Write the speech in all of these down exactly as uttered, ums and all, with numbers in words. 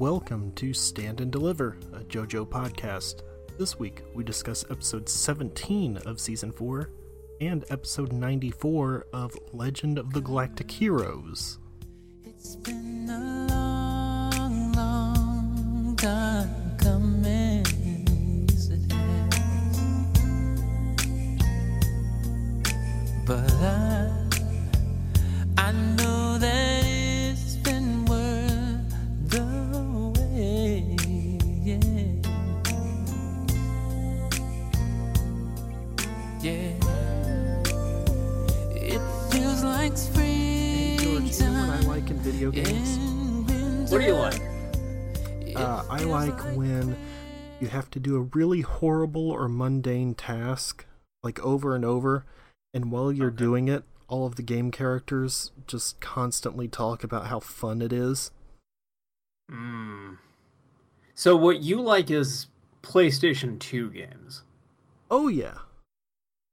welcome to Stand and Deliver, a JoJo podcast. This week, we discuss episode seventeen of season four and episode ninety-four of Legend of the Galactic Heroes. It's been a long, long time coming. But I, I know that it's been worth the wait, yeah. Yeah. It feels like springtime. Hey, George, you know what I like in video games? What do you like? Uh, I like, like when you have to do a really horrible or mundane task, like over and over. And while you're okay. doing it, all of the game characters just constantly talk about how fun it is. Mm. So what you like is PlayStation two games. Oh, yeah.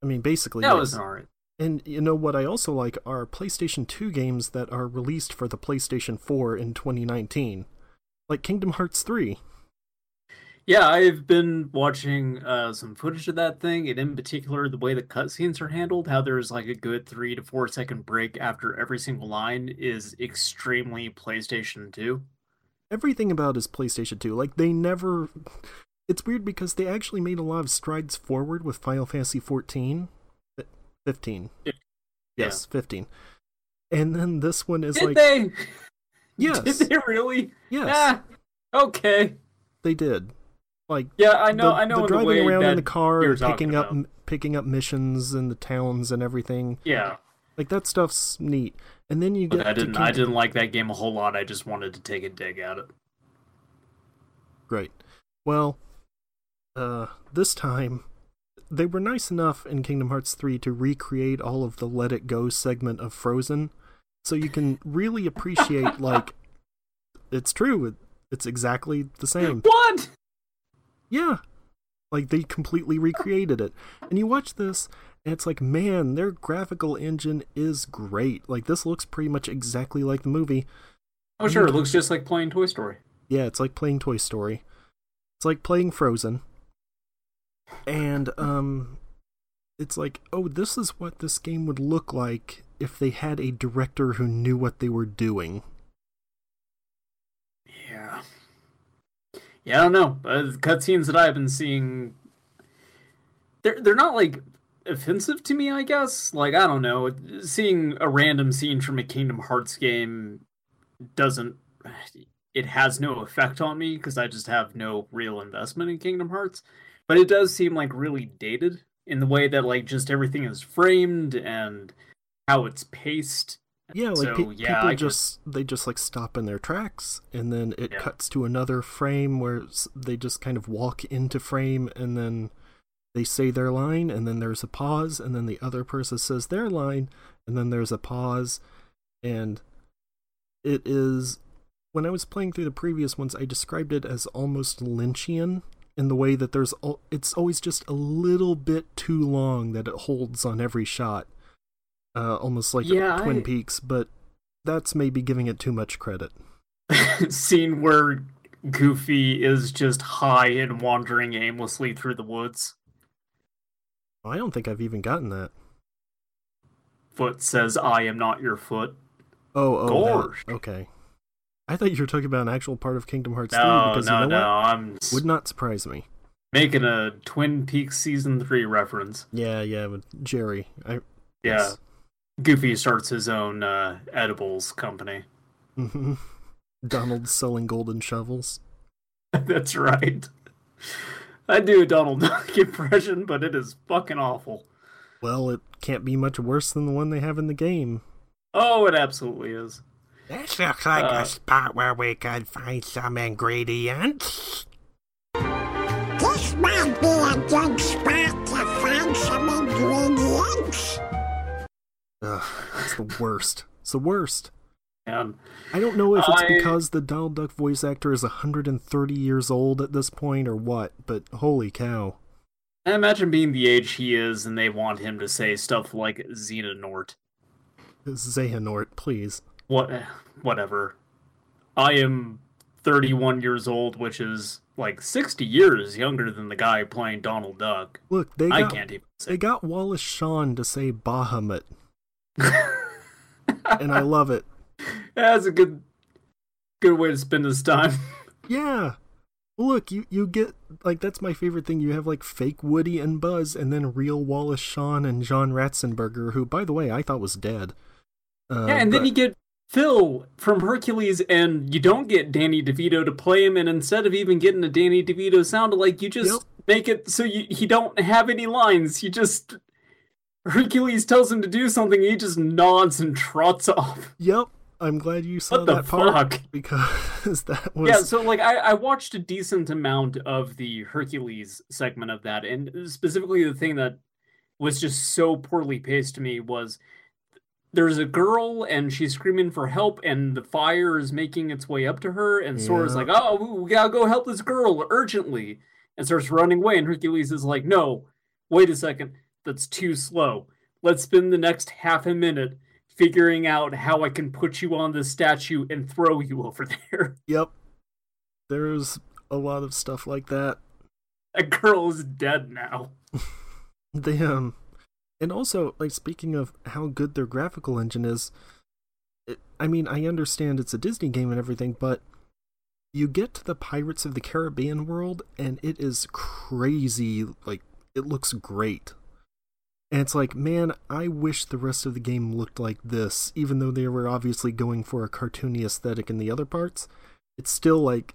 I mean, basically. That yes. was alright. And, you know, what I also like are PlayStation two games that are released for the PlayStation four in twenty nineteen. Like Kingdom Hearts three. Yeah, I've been watching uh, some footage of that thing, and in particular, the way the cutscenes are handled, how there's like a good three to four second break after every single line is extremely PlayStation two. Everything about is PlayStation two. Like, they never... It's weird because they actually made a lot of strides forward with Final Fantasy fourteen. fifteen. Yeah. Yes, fifteen. And then this one is Did like... Did they? Yes. Did they really? Yes. Ah, okay. They did. Like, yeah, I know. The, I know. The driving the way around in the car, and picking up, m- picking up missions in the towns and everything. Yeah, like that stuff's neat. And then you get. But I didn't. To I didn't like that game a whole lot. I just wanted to take a dig at it. Great. Well, uh, this time they were nice enough in Kingdom Hearts three to recreate all of the Let It Go segment of Frozen, so you can really appreciate. Like, it's true. It, it's exactly the same. What? Yeah, like they completely recreated it. And you watch this, and it's like, man, their graphical engine is great. Like, this looks pretty much exactly like the movie. Oh, sure, it looks just like playing Toy Story. Yeah, it's like playing Toy Story. It's like playing Frozen. And, um, it's like, oh, this is what this game would look like if they had a director who knew what they were doing. Yeah. Yeah, I don't know. Uh, the cutscenes that I've been seeing, they're, they're not, like, offensive to me, I guess. Like, I don't know. Seeing a random scene from a Kingdom Hearts game doesn't... It has no effect on me, because I just have no real investment in Kingdom Hearts. But it does seem, like, really dated in the way that, like, just everything is framed and how it's paced. Yeah, like, so, pe- yeah, people I just, guess. they just, like, stop in their tracks, and then it yeah. cuts to another frame where they just kind of walk into frame, and then they say their line, and then there's a pause, and then the other person says their line, and then there's a pause, and it is... When I was playing through the previous ones, I described it as almost Lynchian, in the way that there's al- it's always just a little bit too long that it holds on every shot. Uh, almost like yeah, Twin I... Peaks, but that's maybe giving it too much credit. Scene where Goofy is just high and wandering aimlessly through the woods. I don't think I've even gotten that. Foot says, I am not your foot. Oh, oh, Gorsh. That, okay. I thought you were talking about an actual part of Kingdom Hearts three. No, because no, you know no, what? I'm... Would not surprise me. Making a Twin Peaks Season three reference. Yeah, yeah, with Jerry. I... Yeah. Yes. Goofy starts his own uh, edibles company. Mm-hmm. Donald's selling golden shovels. That's right. I do a Donald Duck impression, but it is fucking awful. Well, it can't be much worse than the one they have in the game. Oh, it absolutely is. This looks like uh, a spot where we could find some ingredients. This might be a good spot to find some ingredients. Ugh, that's the worst. It's the worst. Um, I don't know if it's I, because the Donald Duck voice actor is one hundred thirty years old at this point or what, but holy cow. I imagine being the age he is and they want him to say stuff like Xehanort. Xehanort, please. What? Whatever. I am thirty-one years old, which is like sixty years younger than the guy playing Donald Duck. Look, they got, I can't even say. They got Wallace Shawn to say Bahamut. And I love it. That's a good good way to spend his time. Yeah. Look, you, you get, like, that's my favorite thing. You have, like, fake Woody and Buzz, and then real Wallace Shawn and John Ratzenberger, who, by the way, I thought was dead. Uh, yeah, and but... then you get Phil from Hercules, and you don't get Danny DeVito to play him, and instead of even getting a Danny DeVito sound, like, you just yep. make it so you, he don't have any lines. You just... Hercules tells him to do something, and he just nods and trots off. Yep. I'm glad you saw that part. What the fuck? Because that was... Yeah, so, like, I, I watched a decent amount of the Hercules segment of that, and specifically the thing that was just so poorly paced to me was there's a girl, and she's screaming for help, and the fire is making its way up to her, and yeah. Sora's like, oh, we gotta go help this girl urgently, and starts running away, and Hercules is like, no, wait a second, that's too slow. Let's spend the next half a minute figuring out how I can put you on the statue and throw you over there. Yep. There's a lot of stuff like that. That girl is dead now. They, um, and also, like, speaking of how good their graphical engine is, it, I mean, I understand it's a Disney game and everything, but you get to the Pirates of the Caribbean world, and it is crazy. Like, it looks great. And it's like, man, I wish the rest of the game looked like this, even though they were obviously going for a cartoony aesthetic in the other parts. It's still, like,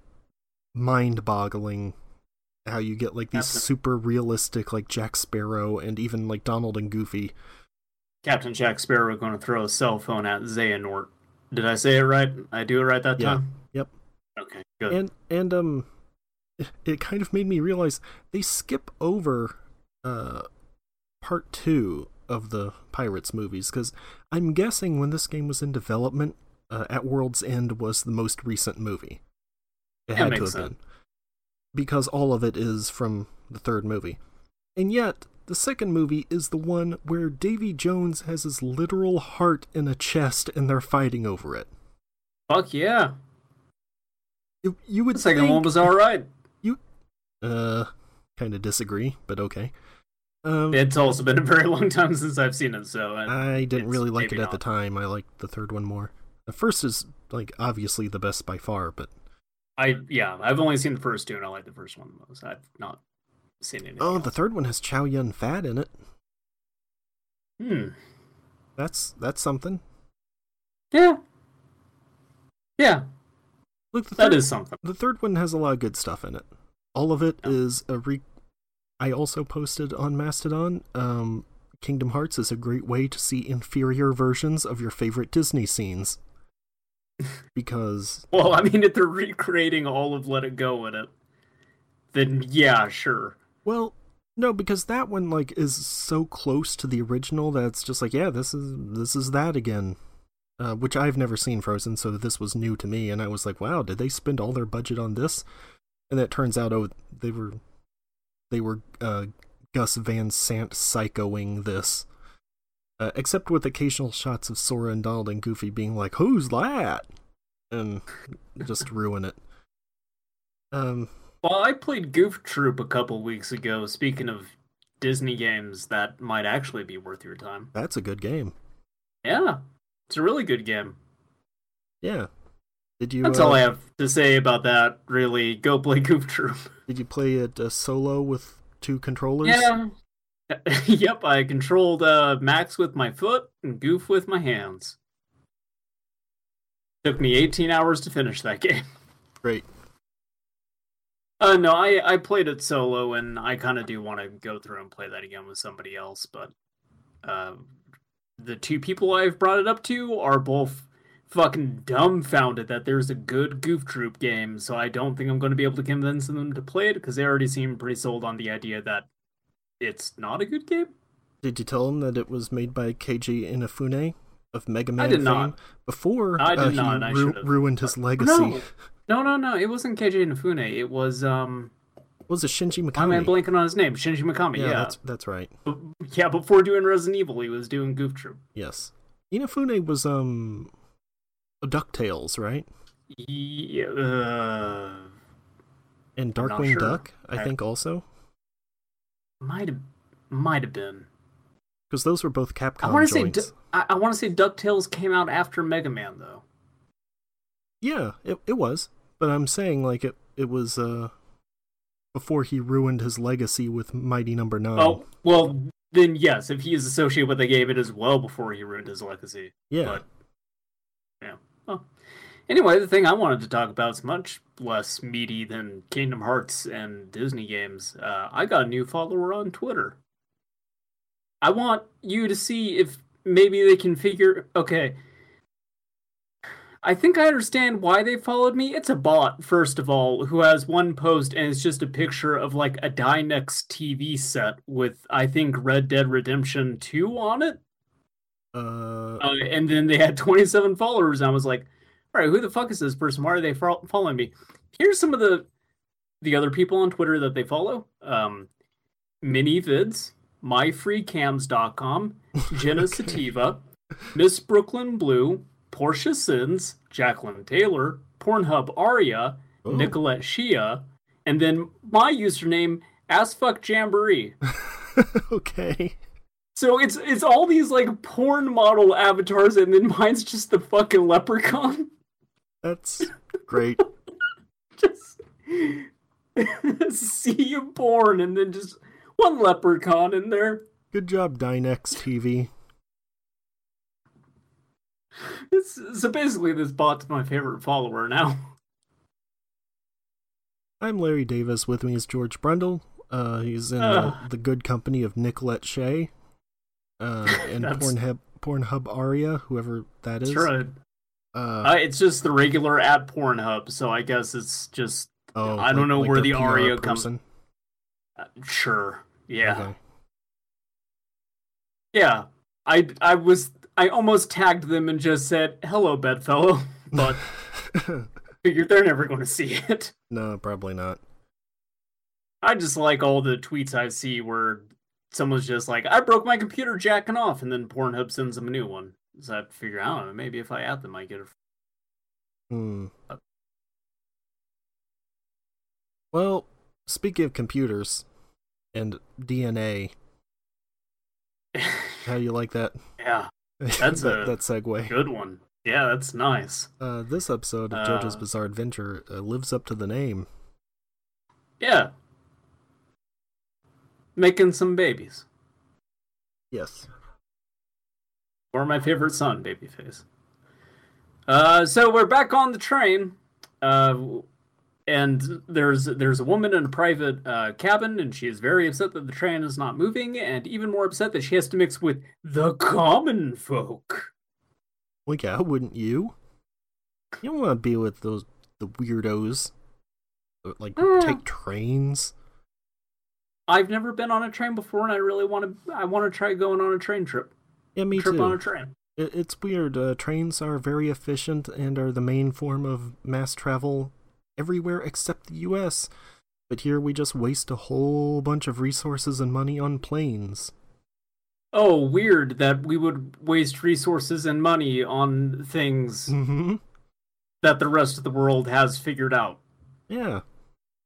mind-boggling how you get, like, these Captain. super realistic, like, Jack Sparrow and even, like, Donald and Goofy. Captain Jack Sparrow going to throw a cell phone at Xehanort. Did I say it right? I do it right that yeah. time? Yep. Okay, good. And, and um, it kind of made me realize they skip over... uh. part two of the Pirates movies, because I'm guessing when this game was in development, uh, At World's End was the most recent movie. It had to have been. Because all of it is from the third movie. And yet, the second movie is the one where Davy Jones has his literal heart in a chest and they're fighting over it. Fuck yeah. You, you would the second think, one was alright. You, uh, kind of disagree, but okay. Um, it's also been a very long time since I've seen it, so... I, I didn't really like it at not. the time. I liked the third one more. The first is, like, obviously the best by far, but... I, yeah, I've only seen the first two, and I like the first one the most. I've not seen anything Oh, else. The third one has Chow Yun-Fat in it. Hmm. That's, that's something. Yeah. Yeah. Look, the third, that is something. The third one has a lot of good stuff in it. All of it yeah. is a... Re- I also posted on Mastodon, um, Kingdom Hearts is a great way to see inferior versions of your favorite Disney scenes. Because... well, I mean, if they're recreating all of Let It Go in it, then yeah, sure. Well, no, because that one, like, is so close to the original that it's just like, yeah, this is this is that again. Uh, which I've never seen Frozen, so this was new to me, and I was like, wow, did they spend all their budget on this? And it turns out, oh, they were... They were uh, Gus Van Sant psychoing this. Uh, except with occasional shots of Sora and Donald and Goofy being like, who's that? And just ruin it. Um, well, I played Goof Troop a couple weeks ago. Speaking of Disney games, that might actually be worth your time. That's a good game. Yeah, it's a really good game. Yeah. Did you, That's uh, all I have to say about that, really. Go play Goof Troop. Did you play it uh, solo with two controllers? Yeah. Yep, I controlled uh, Max with my foot and Goof with my hands. Took me eighteen hours to finish that game. Great. Uh, no, I, I played it solo, and I kind of do want to go through and play that again with somebody else, but uh, the two people I've brought it up to are both... fucking dumbfounded that there's a good Goof Troop game, so I don't think I'm going to be able to convince them to play it because they already seem pretty sold on the idea that it's not a good game. Did you tell them that it was made by Keiji Inafune of Mega Man? I did fame? not. Before I did uh, not. He ru- I ruined his legacy. No, no, no, no. It wasn't Keiji Inafune. It was um. Was it Shinji Mikami? I'm blanking on his name. Shinji Mikami. Yeah, yeah. That's, that's right. But, yeah, before doing Resident Evil, he was doing Goof Troop. Yes, Inafune was um. DuckTales, right? Yeah, uh, and Darkwing sure. Duck, I, I think also. Might have, might have been. Because those were both Capcom. I want to say du- I, I want to say DuckTales came out after Mega Man, though. Yeah, it it was, but I'm saying like it it was uh before he ruined his legacy with Mighty Number Nine. Oh well, then yes, if he is associated with the game, it is well before he ruined his legacy. Yeah. But, yeah. Well, anyway, the thing I wanted to talk about is much less meaty than Kingdom Hearts and Disney games. Uh, I got a new follower on Twitter. I want you to see if maybe they can figure... Okay. I think I understand why they followed me. It's a bot, first of all, who has one post and it's just a picture of, like, a Dynex T V set with, I think, Red Dead Redemption two on it. Uh... uh and then they had twenty-seven followers, and I was like, all right, who the fuck is this person? Why are they following me? Here's some of the the other people on Twitter that they follow. Um, Minivids, my free cams dot com, Jenna okay. Sativa, Miss Brooklyn Blue, Portia Sins, Jacqueline Taylor, Pornhub Aria, oh. Nicolette Shia, and then my username, AssFuckJamboree. Okay. So it's it's all these like porn model avatars, and then mine's just the fucking leprechaun. That's great. Just see you porn, and then just one leprechaun in there. Good job, Dynex T V. It's, so basically, this bot's my favorite follower now. I'm Larry Davis. With me is George Brundle. Uh, he's in uh. the, the good company of Nicolette Shea. Uh, and Pornhub, Pornhub Aria, whoever that is. Right. Uh, uh, it's just the regular at Pornhub, so I guess it's just... Oh, I don't like, know like where the, the Aria comes... Uh, sure, yeah. Okay. Yeah, I, I was... I almost tagged them and just said, hello, bedfellow, but figured they're never going to see it. No, probably not. I just like all the tweets I see where... someone's just like, I broke my computer jacking off, and then Pornhub sends them a new one. So I figure, I don't know, maybe if I add them, I get it. Hmm. Well, speaking of computers and D N A, how do you like that? Yeah, that's that, a that segue. Good one. Yeah, that's nice. Uh, this episode of uh, JoJo's Bizarre Adventure uh, lives up to the name. Yeah. Making some babies. Yes. Or my favorite son, Babyface. Uh, so we're back on the train, uh, and there's there's a woman in a private uh, cabin, and she is very upset that the train is not moving, and even more upset that she has to mix with the common folk. Well, yeah, wouldn't you? You don't want to be with those the weirdos, like uh. take trains. I've never been on a train before, and I really want to. I want to try going on a train trip. Yeah, me trip too. Trip on a train. It, it's weird. Uh, trains are very efficient and are the main form of mass travel everywhere except the U S. But here we just waste a whole bunch of resources and money on planes. Oh, weird that we would waste resources and money on things mm-hmm. that the rest of the world has figured out. Yeah.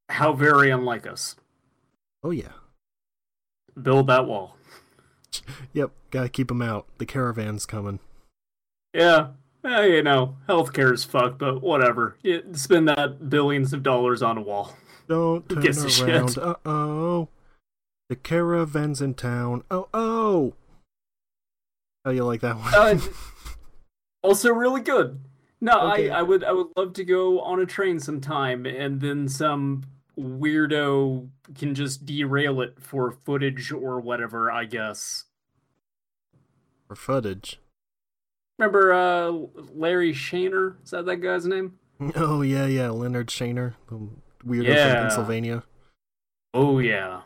How very unlike us. Oh, yeah. Build that wall. Yep, gotta keep them out. The caravan's coming. Yeah, eh, you know, healthcare is fucked, but whatever. You spend that billions of dollars on a wall. Don't turn around. Shit. Uh-oh. The caravan's in town. Oh, oh! How you like that one? uh, also really good. No, okay. I, I would, I would love to go on a train sometime, and then some... weirdo can just derail it for footage or whatever, I guess. For footage. Remember uh, Larry Shaner? Is that that guy's name? Oh, yeah, yeah, Leonard Shaner. Weirdo yeah. from Pennsylvania. Oh, yeah.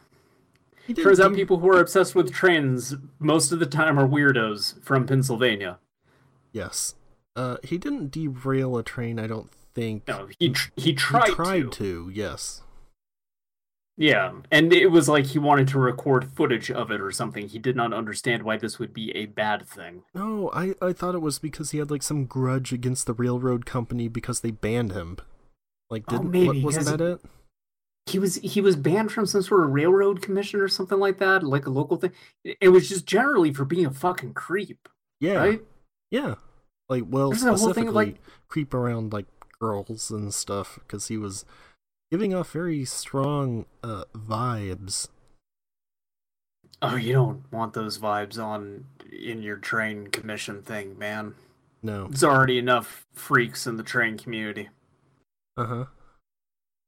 Turns do... out people who are obsessed with trains most of the time are weirdos from Pennsylvania. Yes. Uh, he didn't derail a train, I don't think. No, he, tr- he tried to. He tried to, to yes. Yeah, and it was like he wanted to record footage of it or something. He did not understand why this would be a bad thing. No, I, I thought it was because he had like some grudge against the railroad company because they banned him. Like, didn't, oh, maybe. Wasn't that it? He was he was banned from some sort of railroad commission or something like that, like a local thing. It was just generally for being a fucking creep. Yeah, right? Yeah. Like, well, there's specifically whole thing of, like, creep around like girls and stuff because he was giving off very strong uh, vibes. Oh, you don't want those vibes on in your train commission thing, man. No, there's already enough freaks in the train community. Uh huh.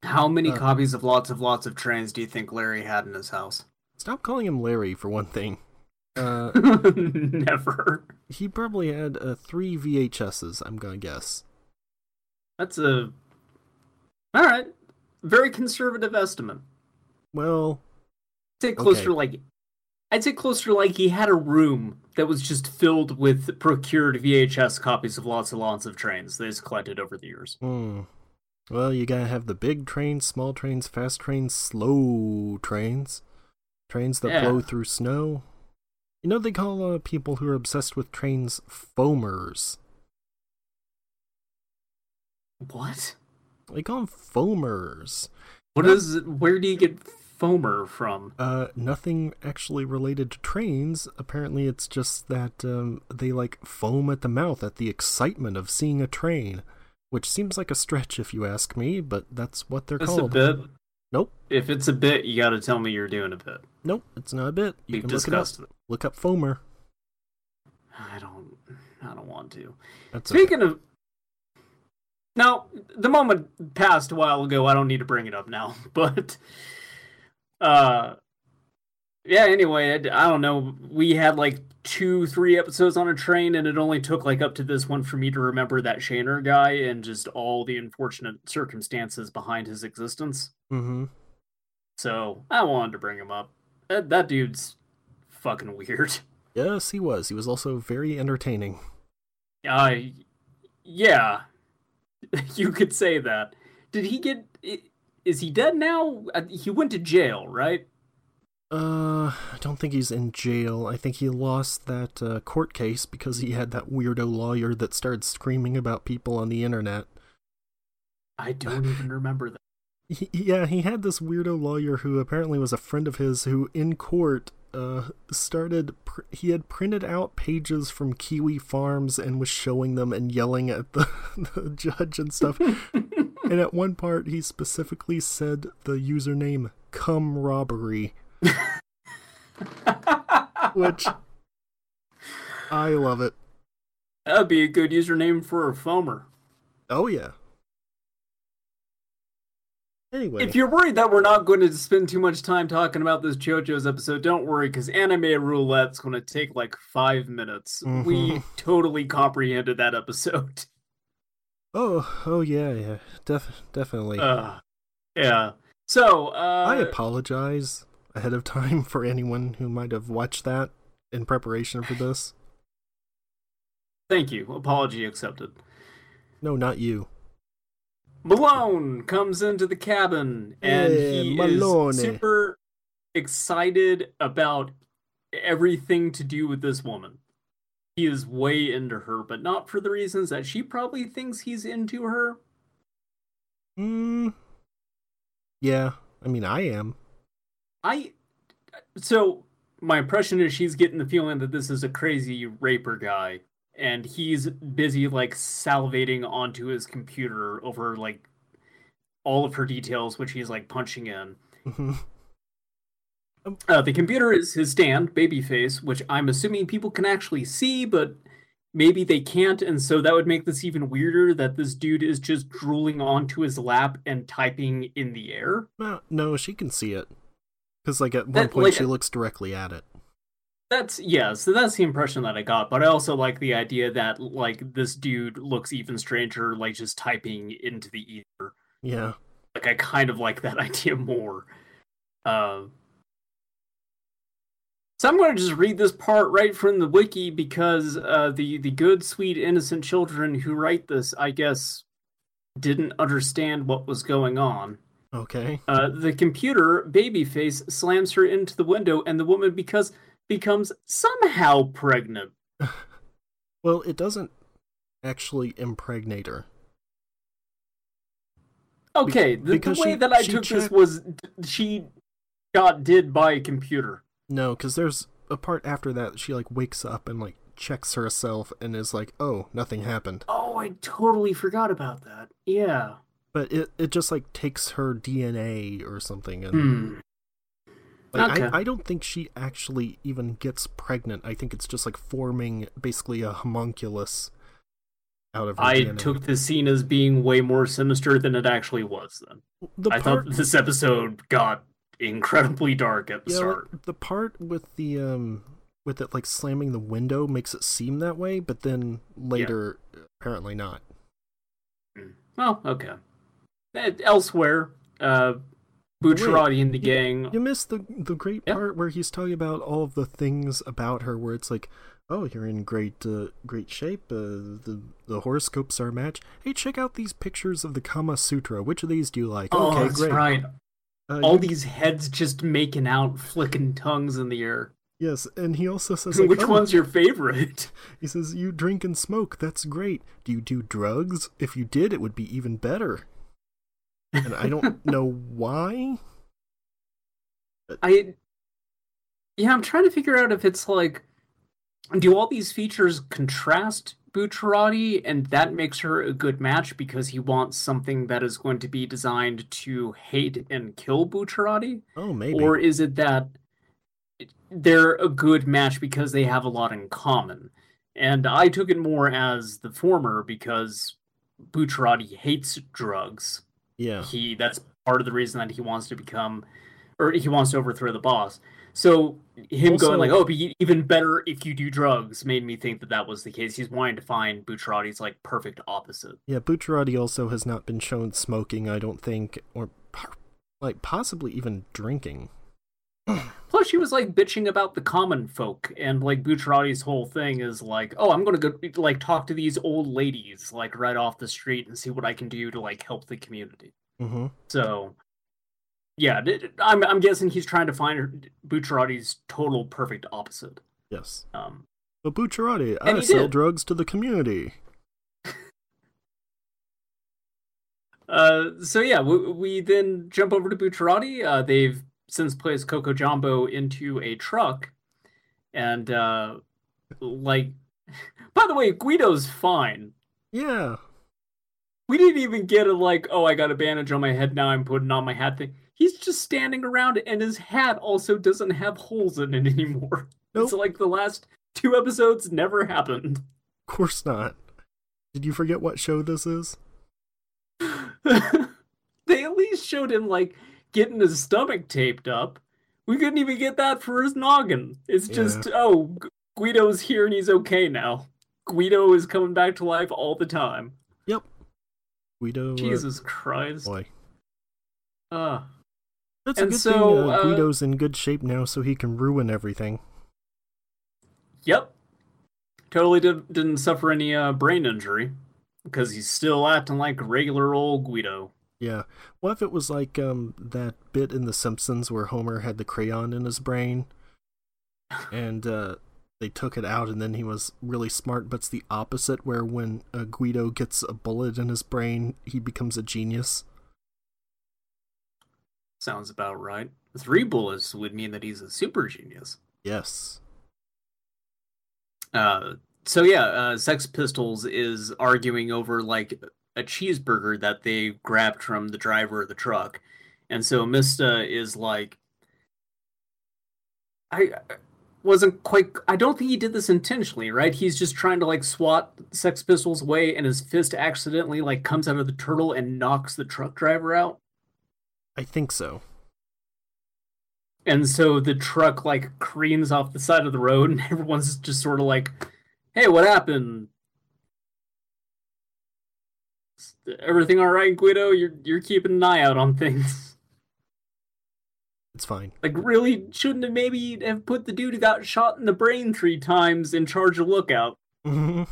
How many uh, copies of lots of lots of trains do you think Larry had in his house? Stop calling him Larry, for one thing. Uh, Never. He probably had uh, three V H S's, I'm gonna guess. That's a... Alright. Very conservative estimate. Well... I'd say closer okay. to like... I'd say closer to like he had a room that was just filled with procured V H S copies of lots and lots of trains that he's collected over the years. Hmm. Well, you gotta have the big trains, small trains, fast trains, slow trains. Trains that yeah. blow through snow. You know, they call uh, people who are obsessed with trains foamers. What? They call them foamers. What no, is? Where do you get foamer from? Uh, nothing actually related to trains. Apparently it's just that um, they, like, foam at the mouth at the excitement of seeing a train. Which seems like a stretch if you ask me, but that's what they're that's called. That's a bit? Nope. If it's a bit, you gotta tell me you're doing a bit. Nope, it's not a bit. You We've can discussed look it up. It. Look up foamer. I don't... I don't want to. That's Speaking okay. of... Now, the moment passed a while ago, I don't need to bring it up now, but... uh, yeah, anyway, I, I don't know. We had like two, three episodes on a train, and it only took like up to this one for me to remember that Shaner guy and just all the unfortunate circumstances behind his existence. Mm-hmm. So I wanted to bring him up. That, that dude's fucking weird. Yes, he was. He was also very entertaining. Uh, yeah. You could say that. Did he get... Is he dead now? He went to jail, right? Uh, I don't think he's in jail. I think he lost that uh, court case because he had that weirdo lawyer that started screaming about people on the internet. I don't even remember that. He, yeah, he had this weirdo lawyer who apparently was a friend of his who, in court, uh, started... Pr- he had printed out pages from Kiwi Farms and was showing them and yelling at the, the judge and stuff. And at one part, he specifically said the username Cum Robbery. Which I love it. That'd be a good username for a foamer. Oh yeah. Anyway, if you're worried that we're not going to spend too much time talking about this JoJo's episode, don't worry, because Anime Roulette's going to take like five minutes. Mm-hmm. We totally comprehended that episode. Oh, oh yeah, yeah, Def- definitely. Uh, yeah. So uh, I apologize ahead of time for anyone who might have watched that in preparation for this. Thank you. Apology accepted. No, not you. Malone comes into the cabin and hey, he Malone. is super excited about everything to do with this woman. He is way into her, but not for the reasons that she probably thinks he's into her. Hmm. Yeah, I mean, I am. I, so my impression is she's getting the feeling that this is a crazy raper guy, and he's busy like salivating onto his computer over like all of her details, which he's like punching in. Mm-hmm. Uh, the computer is his stand, Babyface, which I'm assuming people can actually see, but maybe they can't, and so that would make this even weirder that this dude is just drooling onto his lap and typing in the air. Well, no, she can see it. Because, like, at one that, point like, she looks directly at it. That's, yeah, so that's the impression that I got, but I also like the idea that, like, this dude looks even stranger, like, just typing into the ether. Yeah. Like, I kind of like that idea more. Uh, so I'm going to just read this part right from the wiki, because uh, the, the good, sweet, innocent children who write this, I guess, didn't understand what was going on. Okay. Uh, the computer, Babyface, slams her into the window, and the woman because becomes somehow pregnant. Well, it doesn't actually impregnate her. Okay, the, the way she, that I took checked... this was she got did by a computer. No, because there's a part after that she like wakes up and like checks herself and is like, oh, nothing happened. Oh, I totally forgot about that. Yeah. But it, it just like takes her D N A or something. And hmm. like, okay. I, I don't think she actually even gets pregnant. I think it's just like forming basically a homunculus out of her I D N A. Took the scene as being way more sinister than it actually was then. The I part... thought this episode got incredibly dark at the yeah, start. The part with the um with it like slamming the window makes it seem that way, but then later yeah. apparently not. Well, okay. Elsewhere, uh, Bucciarati and the you, gang. You missed the the great yeah. part where he's talking about all of the things about her, where it's like, "Oh, you're in great uh, great shape. Uh, the the horoscopes are a match. Hey, check out these pictures of the Kama Sutra. Which of these do you like? Oh, okay, that's great. Right. Uh, all you... these heads just making out, flicking tongues in the air. Yes, and he also says... Like, Which oh, one's your favorite? He says, you drink and smoke, that's great. Do you do drugs? If you did, it would be even better. And I don't know why. But... I... Yeah, I'm trying to figure out if it's like... Do all these features contrast Bucciarati, and that makes her a good match because he wants something that is going to be designed to hate and kill Bucciarati? Oh, maybe. Or is it that... they're a good match because they have a lot in common. And I took it more as the former because Bucciarati hates drugs. Yeah. He that's part of the reason that he wants to become or he wants to overthrow the boss. So him also, going like, oh, it'd be even better if you do drugs made me think that that was the case. He's wanting to find Bucciarati's like perfect opposite. Yeah, Bucciarati also has not been shown smoking, I don't think, or like possibly even drinking. Plus, she was, like, bitching about the common folk, and, like, Bucciarati's whole thing is, like, oh, I'm gonna go, like, talk to these old ladies, like, right off the street and see what I can do to, like, help the community. Mm-hmm. So, yeah, I'm I'm guessing he's trying to find Bucciarati's total perfect opposite. Yes. Um, but Bucciarati, I sell did. drugs to the community. uh, so, yeah, we, we then jump over to Bucciarati. Uh, they've since plays Coco Jumbo into a truck, and uh, like, by the way, Guido's fine. Yeah, we didn't even get a like, oh, I got a bandage on my head now, I'm putting on my hat thing. He's just standing around, and his hat also doesn't have holes in it anymore. Nope. It's like the last two episodes never happened. Of course not. Did you forget what show this is? They at least showed him like getting his stomach taped up. We couldn't even get that for his noggin. It's just, yeah. oh, Guido's here and he's okay now. Guido is coming back to life all the time. Yep. Guido. Jesus uh, Christ. Boy. Uh, That's a good so, thing uh, Guido's in good shape now so he can ruin everything. Yep. Totally did, didn't suffer any uh, brain injury because he's still acting like regular old Guido. Yeah. What if it was like um, that bit in The Simpsons where Homer had the crayon in his brain and uh, they took it out and then he was really smart, but it's the opposite where when uh, Guido gets a bullet in his brain, he becomes a genius. Sounds about right. Three bullets would mean that he's a super genius. Yes. Uh, so yeah, uh, Sex Pistols is arguing over like... a cheeseburger that they grabbed from the driver of the truck. And so Mista is like, I wasn't quite, I don't think he did this intentionally, right? He's just trying to like swat Sex Pistols away and his fist accidentally like comes out of the turtle and knocks the truck driver out. I think so. And so the truck like careens off the side of the road and everyone's just sort of like, hey, what happened? Everything all right, Guido? You're you're keeping an eye out on things. It's fine. Like, really, shouldn't have maybe have put the dude who got shot in the brain three times in charge of lookout. Mm-hmm.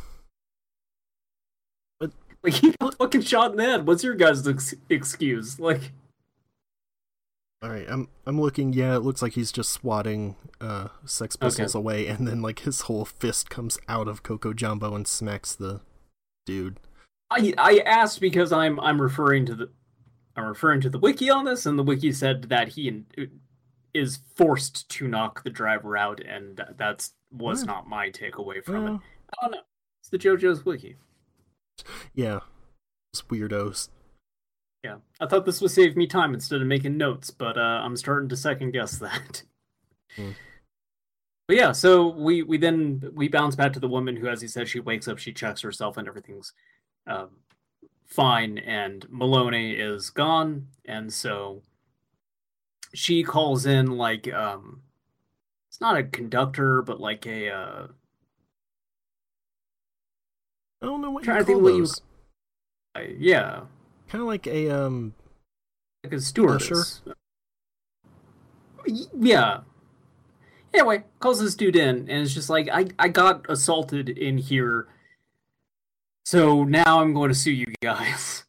But like he got fucking shot in the head. What's your guys' ex- excuse? Like, All right, I'm I'm looking. Yeah, it looks like he's just swatting uh, Sex Pistols okay. away, and then like his whole fist comes out of Coco Jumbo and smacks the dude. I I asked because I'm I'm referring to the I'm referring to the wiki on this, and the wiki said that he is forced to knock the driver out, and that that's, was yeah. not my takeaway from uh, it. I don't know. It's the JoJo's wiki. Yeah, it's weirdos. Yeah, I thought this would save me time instead of making notes, but uh, I'm starting to second guess that. Mm. But yeah, so we, we then we bounce back to the woman who, as he said, she wakes up, she checks herself, and everything's um, fine. And Malone is gone, and so she calls in like um, it's not a conductor, but like a uh, I don't know what you call those. What you, uh, yeah. Kind of like a um, like a stewardess. Yeah. Anyway, calls this dude in, and it's just like, I, I got assaulted in here, so now I'm going to sue you guys.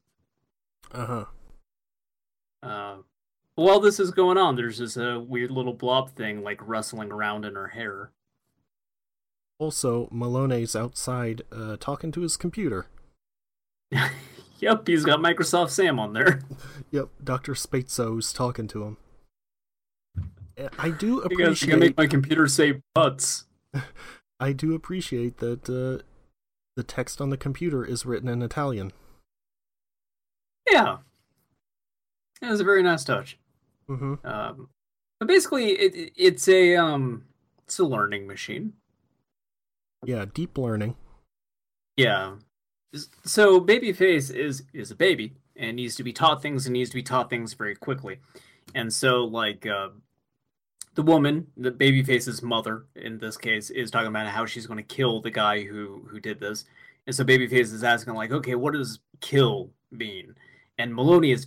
Uh-huh. Uh, while this is going on, there's this uh, weird little blob thing, like, rustling around in her hair. Also, Malone's outside uh, talking to his computer. Yep, he's got Microsoft Sam on there. Yep, Doctor Spatzo's talking to him. I do appreciate... You guys are going to make my computer say butts. I do appreciate that uh, the text on the computer is written in Italian. Yeah. It was a very nice touch. Mm-hmm. Um, but basically, it, it's a um, it's a learning machine. Yeah, deep learning. Yeah. So Babyface is, is a baby and needs to be taught things and needs to be taught things very quickly. And so, like, uh, the woman, the Babyface's mother, in this case, is talking about how she's going to kill the guy who, who did this. And so Babyface is asking, like, okay, what does kill mean? And Malone is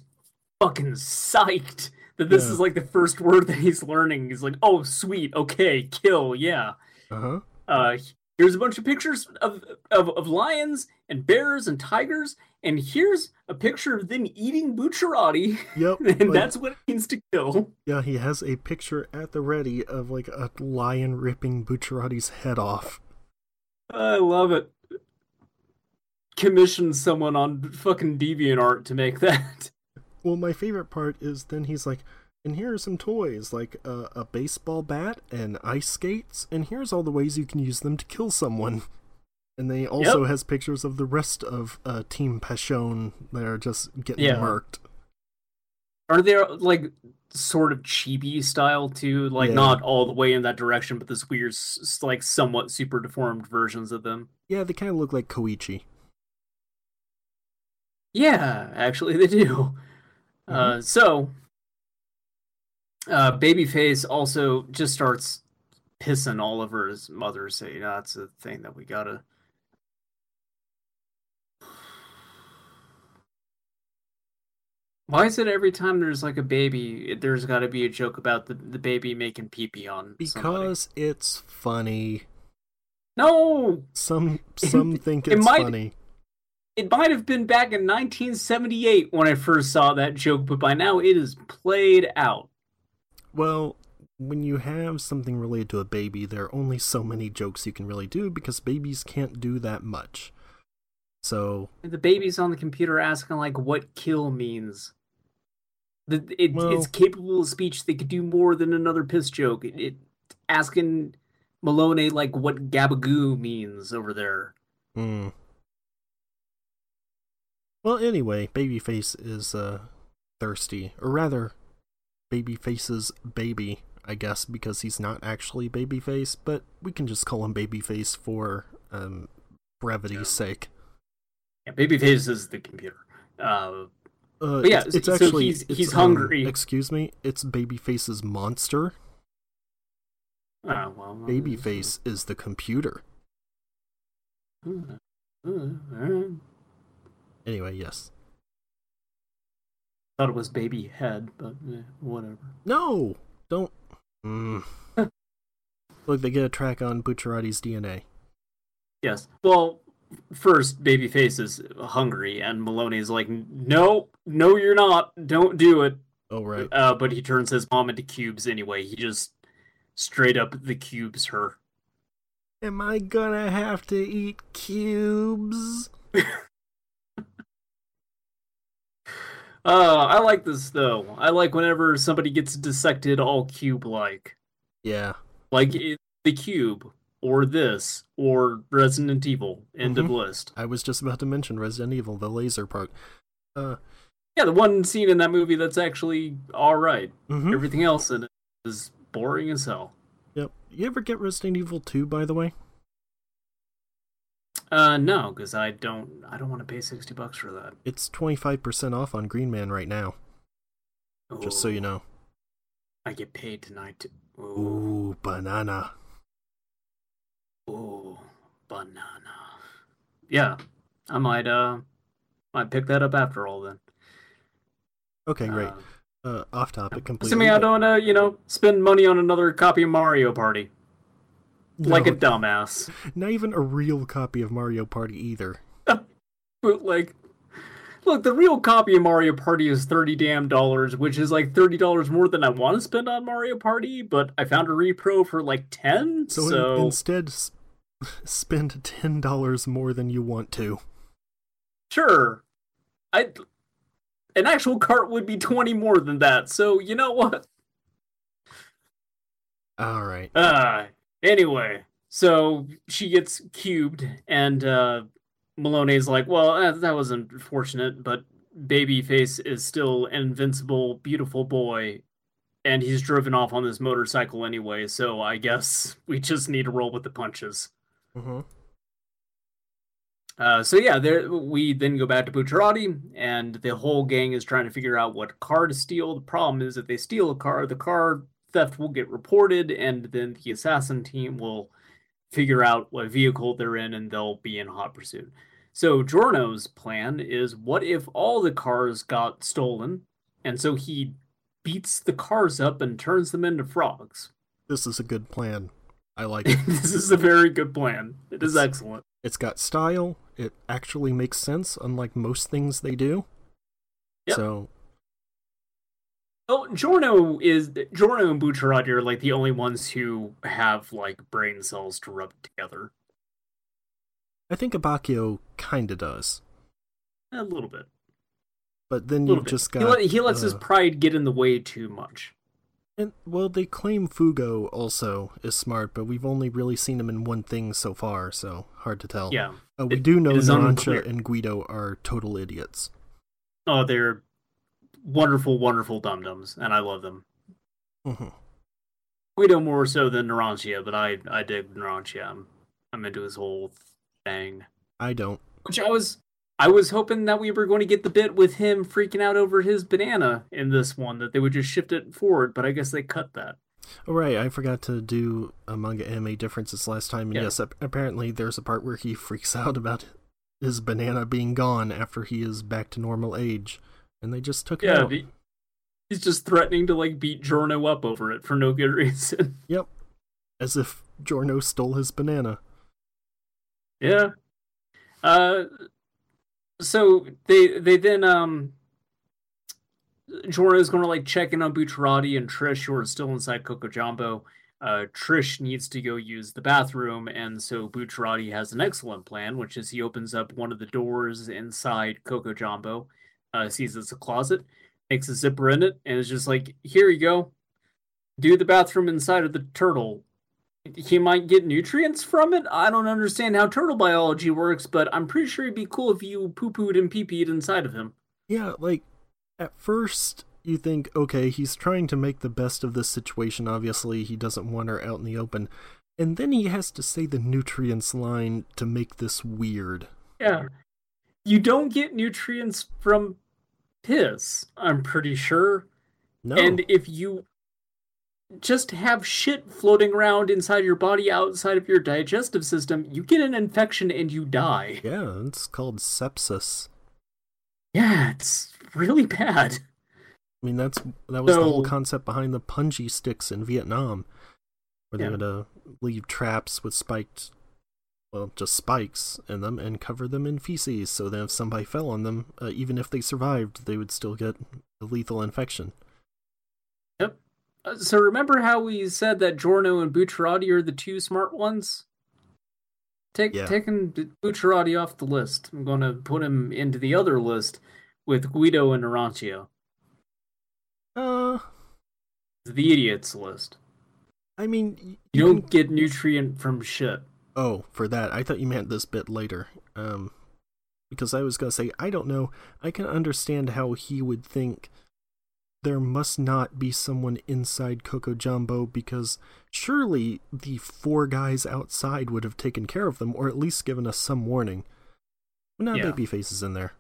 fucking psyched that this yeah. is, like, the first word that he's learning. He's like, oh, sweet, okay, kill, yeah. Uh-huh. Uh, here's a bunch of pictures of, of, of lions and bears and tigers, and here's a picture of them eating Bucciarati. Yep. And like, that's what it means to kill. Yeah, he has a picture at the ready of like a lion ripping Bucciarati's head off. I love it. Commission someone on fucking DeviantArt to make that. Well, my favorite part is then he's like, and here are some toys, like uh, a baseball bat and ice skates, and here's all the ways you can use them to kill someone. And they also yep. has pictures of the rest of uh, Team Pashon that are just getting yeah. murked. Are they, like, sort of chibi style, too? Like, yeah. not all the way in that direction, but this weird, like, somewhat super deformed versions of them. Yeah, they kind of look like Koichi. Yeah, actually they do. Mm-hmm. Uh, so, uh, Babyface also just starts pissing all over his mother, so, you know, that's a thing that we gotta... Why is it every time there's like a baby, there's got to be a joke about the, the baby making pee-pee on Because somebody? It's funny. No! Some some it, think it's it might, funny. It might have been back in nineteen seventy-eight when I first saw that joke, but by now it is played out. Well, when you have something related to a baby, there are only so many jokes you can really do because babies can't do that much. So the baby's on the computer asking like what kill means. The, it, well, it's capable of speech. They could do more than another piss joke. It, it asking Malone like what gabagoo means over there. Mm. Well, anyway, Babyface is uh, thirsty, or rather, Babyface's baby, I guess, because he's not actually Babyface, but we can just call him Babyface for um, brevity's yeah. sake. Yeah, Babyface is the computer. Uh, uh, but yeah, it's, it's so actually, he's, it's, he's hungry. Um, excuse me, it's Babyface's monster. Oh, well, Babyface uh, is the computer. Uh, uh, anyway, yes. Thought it was baby head, but eh, whatever. No! Don't... Mm. Look, they get a track on Bucciarati's D N A. Yes, well... First, Babyface is hungry, and Maloney's like, no, no, you're not. Don't do it. Oh, right. Uh, but he turns his mom into cubes anyway. He just straight up the cubes her. Am I gonna have to eat cubes? Oh, I like this, though. I like whenever somebody gets dissected all cube-like. Yeah. Like it, the cube, or this, or Resident Evil. End mm-hmm. of list. I was just about to mention Resident Evil, the laser part. Uh, yeah, the one scene in that movie that's actually alright. Mm-hmm. Everything else in it is boring as hell. Yep. You ever get Resident Evil two, by the way? Uh, no, because I don't I don't want to pay sixty bucks for that. It's twenty-five percent off on Green Man right now. Ooh. Just so you know. I get paid tonight. Ooh, Ooh banana. Ooh, banana. Yeah, I might, uh, might pick that up after all then. Okay, great. Uh, uh, off topic completely. Assuming I don't, uh, you know, spend money on another copy of Mario Party. Like no, a dumbass. Not even a real copy of Mario Party either. Like, look, the real copy of Mario Party is thirty damn dollars, which is like thirty dollars more than I want to spend on Mario Party. But I found a repro for like ten. So, so... In- instead, s- spend ten dollars more than you want to. Sure, I an actual cart would be twenty more than that. So you know what? All right. Uh Anyway, so she gets cubed, and uh, Malone's like, well, that was unfortunate, but Babyface is still an invincible, beautiful boy, and he's driven off on this motorcycle anyway, so I guess we just need to roll with the punches. Mm-hmm. Uh, so yeah, there we then go back to Bucciarati, and the whole gang is trying to figure out what car to steal. The problem is if they steal a car, the car... theft will get reported, and then the assassin team will figure out what vehicle they're in, and they'll be in hot pursuit. So Giorno's plan is, what if all the cars got stolen? And so he beats the cars up and turns them into frogs. This is a good plan. I like it. This is a very good plan. It is it's, excellent. It's got style. It actually makes sense, unlike most things they do. Yep. So... Oh, Giorno is Giorno and Bucciarati are like the only ones who have like brain cells to rub together. I think Abacchio kind of does a little bit, but then you just got he, let, he lets uh, his pride get in the way too much. And well, they claim Fugo also is smart, but we've only really seen him in one thing so far, so hard to tell. Yeah, uh, we it, do know Narancia and Guido are total idiots. Oh, they're. Wonderful, wonderful dum-dums, and I love them. Mm-hmm. Guido more so than Narancia, but I, I dig Narancia. I'm, I'm into his whole thing. I don't. Which I was I was hoping that we were going to get the bit with him freaking out over his banana in this one, that they would just shift it forward, but I guess they cut that. Oh, right, I forgot to do a manga anime differences last time, and yeah. yes, apparently there's a part where he freaks out about his banana being gone after he is back to normal age. And they just took yeah, it out. Yeah, he's just threatening to, like, beat Giorno up over it for no good reason. Yep. As if Giorno stole his banana. Yeah. Uh, so, they they then, um... Giorno's gonna, like, check in on Bucciarati and Trish, who are still inside Coco Jumbo. Uh, Trish needs to go use the bathroom, and so Bucciarati has an excellent plan, which is he opens up one of the doors inside Coco Jumbo. Uh, sees it's a closet, makes a zipper in it, and is just like, here you go. Do the bathroom inside of the turtle. He might get nutrients from it? I don't understand how turtle biology works, but I'm pretty sure it'd be cool if you poo-pooed and pee-peed inside of him. Yeah, like, at first you think, okay, he's trying to make the best of this situation. Obviously, he doesn't want her out in the open. And then he has to say the nutrients line to make this weird. Yeah. You don't get nutrients from... piss, I'm pretty sure. No. And if you just have shit floating around inside your body outside of your digestive system, you get an infection and you die. Yeah, it's called sepsis. Yeah, it's really bad. I mean, that's that was so, the whole concept behind the punji sticks in Vietnam, where yeah. they would uh, leave traps with spiked, well, just spikes in them and cover them in feces, so that if somebody fell on them, uh, even if they survived, they would still get a lethal infection. So remember how we said that Giorno and Bucciarati are the two smart ones? Take, yeah. Taking Bucciarati off the list. I'm going to put him into the other list with Guido and Narancia. Uh, the idiots list. I mean... You, you don't can... get nutrient from shit. Oh, for that. I thought you meant this bit later. Um, because I was going to say, I don't know. I can understand how he would think there must not be someone inside Coco Jumbo, because surely the four guys outside would have taken care of them, or at least given us some warning. But now yeah. Babyface is in there.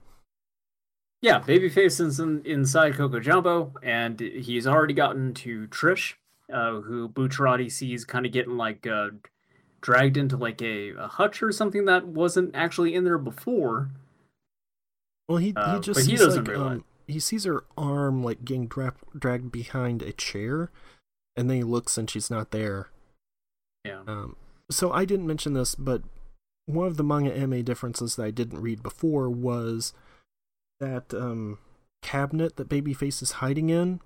Yeah, Babyface is in, inside Coco Jumbo, and he's already gotten to Trish, uh, who Bucciarati sees kind of getting like uh, dragged into like a, a hutch or something that wasn't actually in there before. Well, he, uh, he just but he doesn't like, realize. Um, He sees her arm, like, getting dra- dragged behind a chair, and then he looks and she's not there. Yeah. Um, so I didn't mention this, but one of the manga-anime differences that I didn't read before was that um, cabinet that Babyface is hiding in.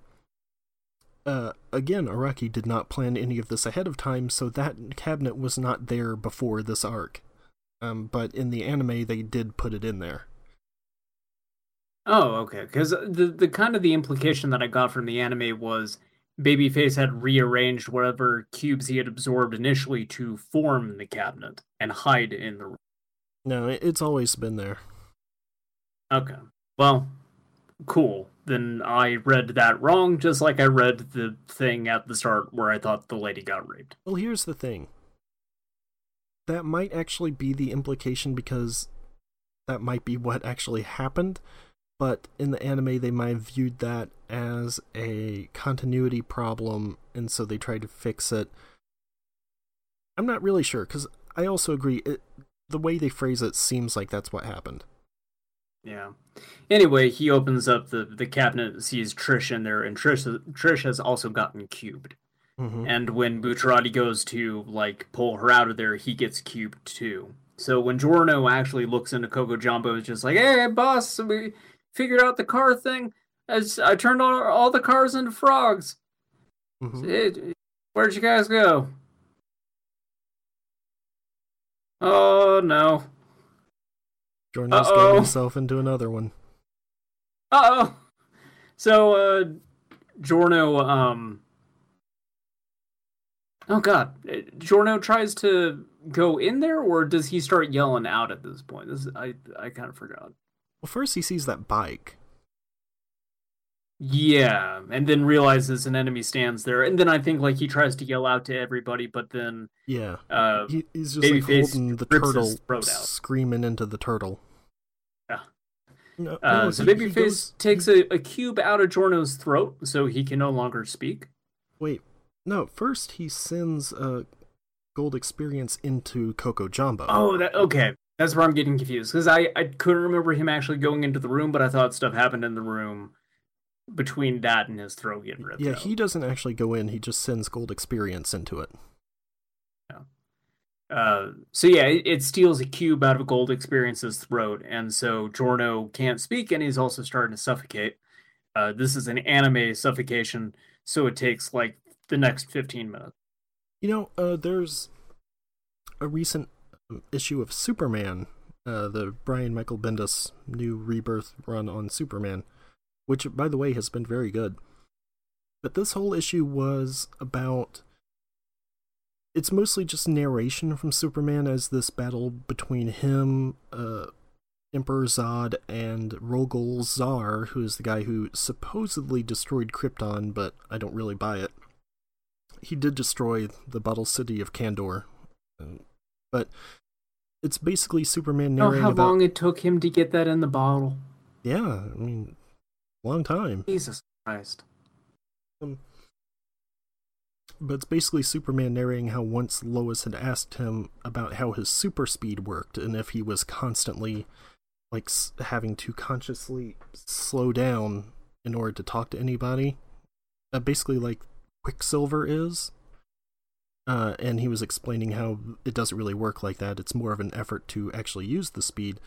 Uh, again, Araki did not plan any of this ahead of time, so that cabinet was not there before this arc. Um, but in the anime, they did put it in there. Oh, okay, because the, the kind of the implication that I got from the anime was Babyface had rearranged whatever cubes he had absorbed initially to form the cabinet and hide in the room. No, it's always been there. Okay, well, cool. Then I read that wrong, just like I read the thing at the start where I thought the lady got raped. Well, here's the thing. That might actually be the implication, because that might be what actually happened. But in the anime, they might have viewed that as a continuity problem, and so they tried to fix it. I'm not really sure, because I also agree. It, the way they phrase it seems like that's what happened. Yeah. Anyway, he opens up the, the cabinet, sees Trish in there, and Trish, Trish has also gotten cubed. Mm-hmm. And when Bucciarati goes to like pull her out of there, he gets cubed too. So when Giorno actually looks into Coco Jumbo, it's just like, hey, boss, we... figured out the car thing. I, just, I turned all, all the cars into frogs. Mm-hmm. It, where'd you guys go? Oh, no. Jordan's getting himself into another one. Uh-oh. So, uh, Giorno, um... Oh, God. Giorno tries to go in there, or does he start yelling out at this point? This is, I, I kind of forgot. Well, first he sees that bike. Yeah, and then realizes an enemy stands there, and then I think like he tries to yell out to everybody, but then yeah, uh, he, he's just like holding the turtle, screaming into the turtle. Yeah. No, uh, no, so he, Babyface he goes, takes he... a, a cube out of Giorno's throat, so he can no longer speak. Wait, no. First he sends a uh, gold experience into Coco Jumbo. Oh, that okay. That's where I'm getting confused, because I, I couldn't remember him actually going into the room, but I thought stuff happened in the room between that and his throat getting ripped Yeah, out. He doesn't actually go in, he just sends gold experience into it. Yeah. Uh, so yeah, it, it steals a cube out of gold experience's throat, and so Giorno can't speak, and he's also starting to suffocate. Uh, this is an anime suffocation, so it takes like the next fifteen minutes. You know, uh, there's a recent issue of Superman, uh, the Brian Michael Bendis new rebirth run on Superman, which, by the way, has been very good. But this whole issue was about... It's mostly just narration from Superman as this battle between him, uh, Emperor Zod, and Rogol Zar, who is the guy who supposedly destroyed Krypton, but I don't really buy it. He did destroy the Bottle City of Kandor, but... It's basically Superman narrating. Oh, how about... long it took him to get that in the bottle. Yeah, I mean, long time. Jesus Christ. Um, but it's basically Superman narrating how once Lois had asked him about how his super speed worked and if he was constantly, like, s- having to consciously slow down in order to talk to anybody. Uh, basically, like Quicksilver is. Uh, and he was explaining how it doesn't really work like that. It's more of an effort to actually use the speed.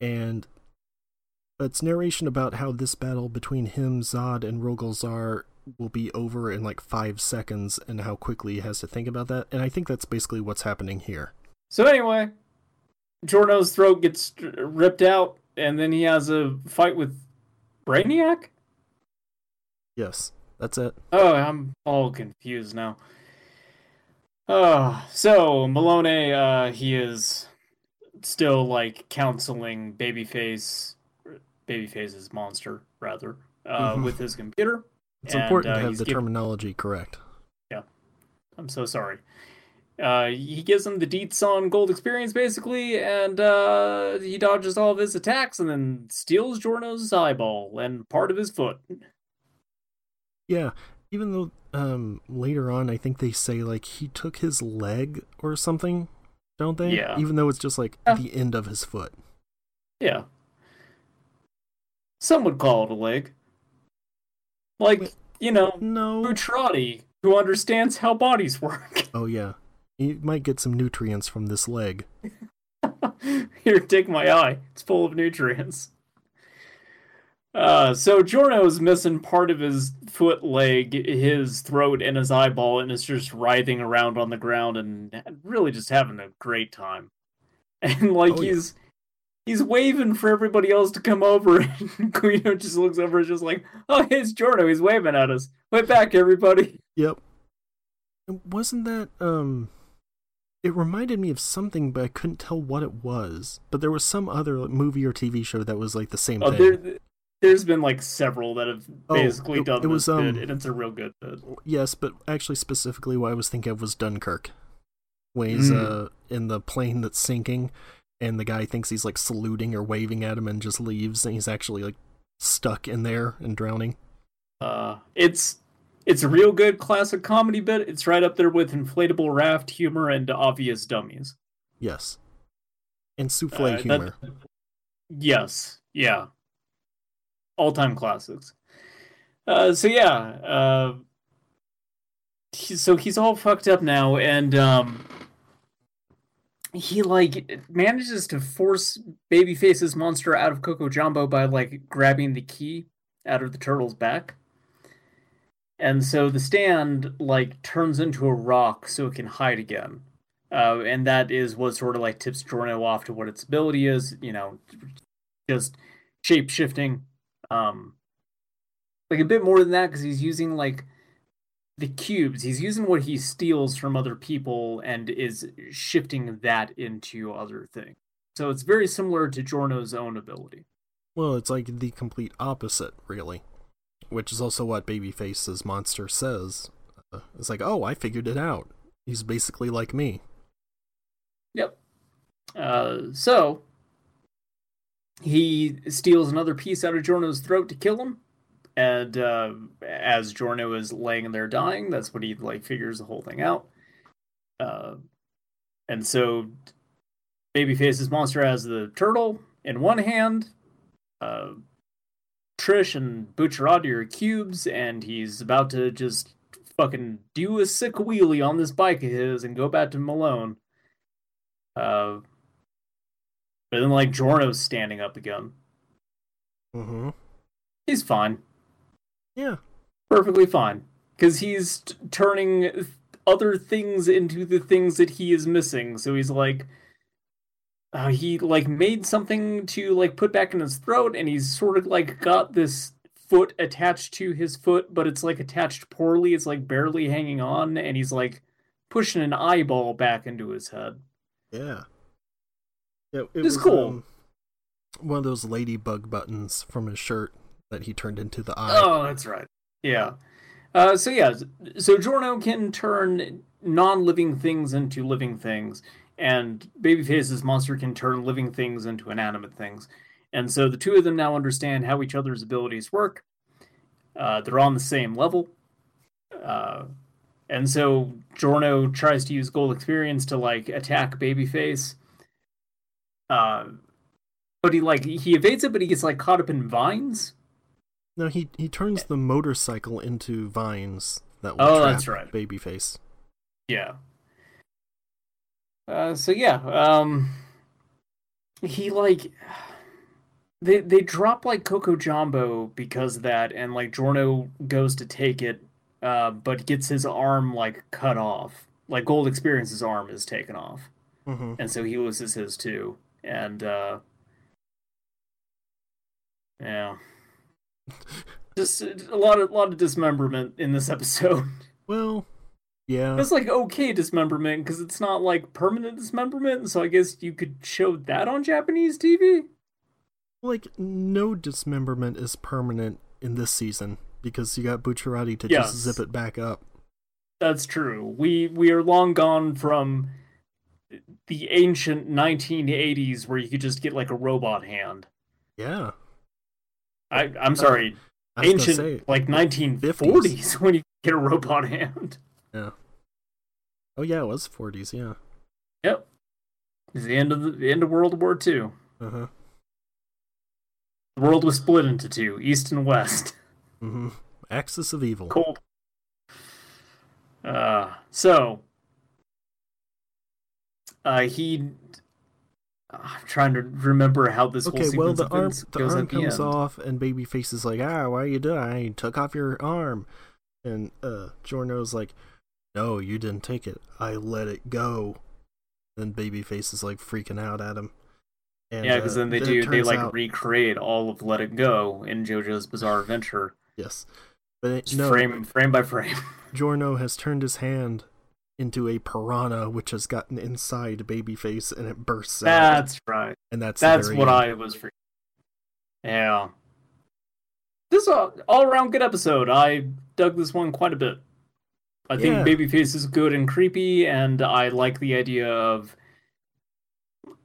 And it's narration about how this battle between him, Zod, and Rogol Zar will be over in like five seconds and how quickly he has to think about that. And I think that's basically what's happening here. So anyway, Giorno's throat gets ripped out and then he has a fight with Brainiac? Yes, that's it. Oh, I'm all confused now. Oh, so Malone, uh, he is still like counseling Babyface, Babyface's monster, rather, uh, mm-hmm. with his computer. It's and, important to uh, have the giving... terminology correct. Yeah, I'm so sorry. Uh, he gives him the deets on gold experience, basically, and uh, he dodges all of his attacks and then steals Giorno's eyeball and part of his foot. Yeah, even though um, later on I think they say, like, he took his leg or something, don't they? Yeah. Even though it's just, like, yeah. the end of his foot. Yeah. Some would call it a leg. Like, but, you know, no. Bucciarati, who understands how bodies work. Oh, yeah. You might get some nutrients from this leg. Here, take my eye. It's full of nutrients. Uh, so Giorno is missing part of his foot, leg, his throat, and his eyeball, and is just writhing around on the ground and really just having a great time. And like oh, he's yeah. he's waving for everybody else to come over, and Guido just looks over and is just like, "Oh, it's Giorno. He's waving at us. Wait back, everybody." Yep. Wasn't that um? It reminded me of something, but I couldn't tell what it was. But there was some other like, movie or T V show that was like the same oh, thing. There, There's been, like, several that have basically oh, it, done it was, this um, bit, and it's a real good bit. Yes, but actually, specifically, what I was thinking of was Dunkirk. When he's mm. uh, in the plane that's sinking, and the guy thinks he's, like, saluting or waving at him and just leaves, and he's actually, like, stuck in there and drowning. Uh, it's it's a real good classic comedy bit. It's right up there with inflatable raft humor and obvious dummies. Yes. And souffle uh, humor. That, yes, yeah. All-time classics. Uh, so yeah, uh, he, so he's all fucked up now, and um, he like manages to force Babyface's monster out of Coco Jumbo by like grabbing the key out of the turtle's back, and so the stand like turns into a rock so it can hide again, uh, and that is what sort of like tips Giorno off to what its ability is. You know, just shape shifting. Um, like a bit more than that, because he's using like the cubes. He's using what he steals from other people and is shifting that into other things. So it's very similar to Giorno's own ability. Well, it's like the complete opposite, really, which is also what Babyface's monster says. Uh, it's like, oh, I figured it out. He's basically like me. Yep. Uh, so... he steals another piece out of Giorno's throat to kill him, and uh, as Giorno is laying there dying, that's when he like figures the whole thing out. Uh, and so, Babyface's monster has the turtle in one hand. Uh, Trish and Bucciarati are cubes, and he's about to just fucking do a sick wheelie on this bike of his and go back to Malone. Uh. But then, like, Giorno's standing up again. Mm-hmm. He's fine. Yeah. Perfectly fine. Because he's t- turning th- other things into the things that he is missing. So he's, like... Uh, he, like, made something to, like, put back in his throat, and he's sort of, like, got this foot attached to his foot, but it's, like, attached poorly. It's, like, barely hanging on, and he's, like, pushing an eyeball back into his head. Yeah. Yeah, it was cool. Um, one of those ladybug buttons from his shirt that he turned into the eye. Oh, that's right. Yeah. Uh, so yeah, so Giorno can turn non-living things into living things, and Babyface's monster can turn living things into inanimate things. And so the two of them now understand how each other's abilities work. Uh, they're on the same level. Uh, and so Giorno tries to use gold experience to like attack Babyface. Uh, but he like he evades it, but he gets like caught up in vines. No, he he turns the motorcycle into vines that will oh, trap that's right. Babyface. Yeah. Uh, so yeah, um, he like They they drop like Coco Jumbo because of that, and like Giorno goes to take it, uh, but gets his arm like cut off. Like Gold Experience's arm is taken off, mm-hmm. and so he loses his too. And uh, yeah, just a lot of lot of dismemberment in this episode. Well, yeah, it's like okay dismemberment because it's not like permanent dismemberment. So I guess you could show that on Japanese T V. Like, no dismemberment is permanent in this season, because you got Bucciarati to yes. just zip it back up. That's true. We we are long gone from the ancient nineteen eighties where you could just get, like, a robot hand. Yeah. I, I'm sorry, uh, ancient, say, like, nineteen forties when you get a robot hand. Yeah. Oh, yeah, it was forties, yeah. Yep. It's the end of, the, the end of World War Two. Uh-huh. The world was split into two, east and west. Mm-hmm. Axis of evil. Cold. Uh, so, uh, he. I'm trying to remember how this okay, whole sequence well, the arm, goes the arm at the comes end. Off, and Babyface is like, "Ah, why are you doing? I took off your arm." And uh, Giorno's like, "No, you didn't take it. I let it go." Then Babyface is like freaking out at him. And, yeah, because uh, then they do, they like out... recreate all of Let It Go in JoJo's Bizarre Adventure. Yes. But it, no, frame, frame by frame. Giorno has turned his hand into a piranha, which has gotten inside Babyface, and it bursts that's out. That's right. And that's That's what end. I was freaking Yeah. This is an all-around good episode. I dug this one quite a bit. I yeah. think Babyface is good and creepy, and I like the idea of...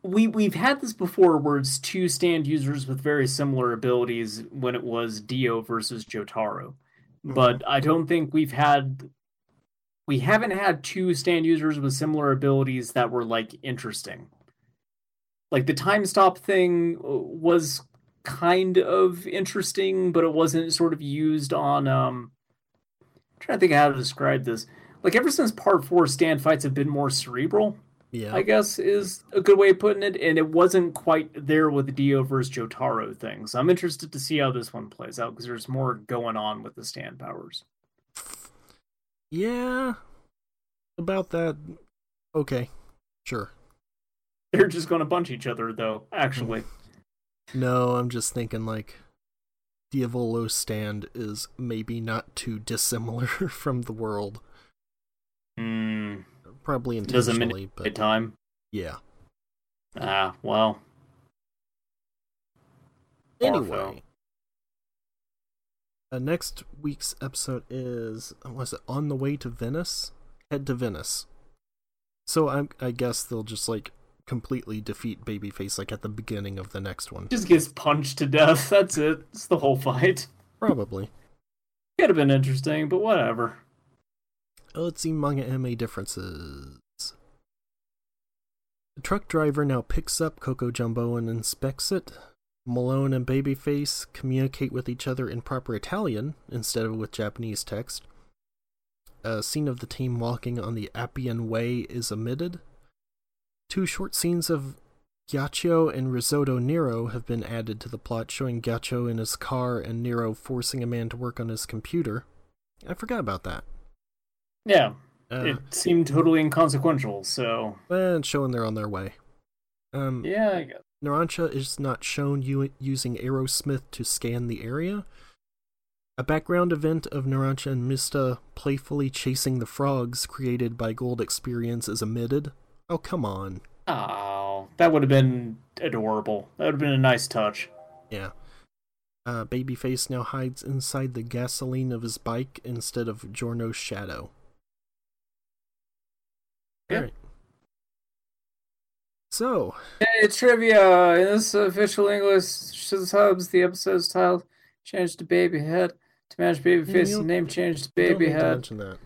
We, we've had this before where it's two stand users with very similar abilities when it was Dio versus Jotaro. Mm-hmm. But I don't think we've had... We haven't had two stand users with similar abilities that were, like, interesting. Like, the time stop thing was kind of interesting, but it wasn't sort of used on... Um, I'm trying to think how to describe this. Like, ever since Part four, stand fights have been more cerebral... Yeah. I guess is a good way of putting it, and it wasn't quite there with the Dio versus Jotaro thing. So I'm interested to see how this one plays out because there's more going on with the stand powers. Yeah, about that. Okay, sure. They're just going to bunch each other, though. Actually, no. I'm just thinking like Diavolo's stand is maybe not too dissimilar from the world. Hmm. Probably intentionally, but time. Yeah. Ah, well. Anyway, uh, next week's episode is was it on the way to Venice? Head to Venice. So I I guess they'll just like completely defeat Babyface like at the beginning of the next one. Just gets punched to death. That's it. It's the whole fight. Probably. Could have been interesting, but whatever. Let's see manga anime differences. The truck driver now picks up Coco Jumbo and inspects it. Malone and Babyface communicate with each other in proper Italian instead of with Japanese text. A scene of the team walking on the Appian Way is omitted. Two short scenes of Gaccio and Risotto Nero have been added to the plot, showing Gaccio in his car and Nero forcing a man to work on his computer. I forgot about that. Yeah, uh, it seemed totally inconsequential, so... And showing they're on their way. Um, yeah, I guess. Narancia is not shown u- using Aerosmith to scan the area. A background event of Narancia and Mista playfully chasing the frogs created by Gold Experience is omitted. Oh, come on. Oh, that would have been adorable. That would have been a nice touch. Yeah. Uh, Babyface now hides inside the gasoline of his bike instead of Giorno's shadow. Yeah. All right. So. Hey, trivia. In this official English subs, the episode's title changed to Baby Head. To match Babyface, the name changed to Baby Head. To that.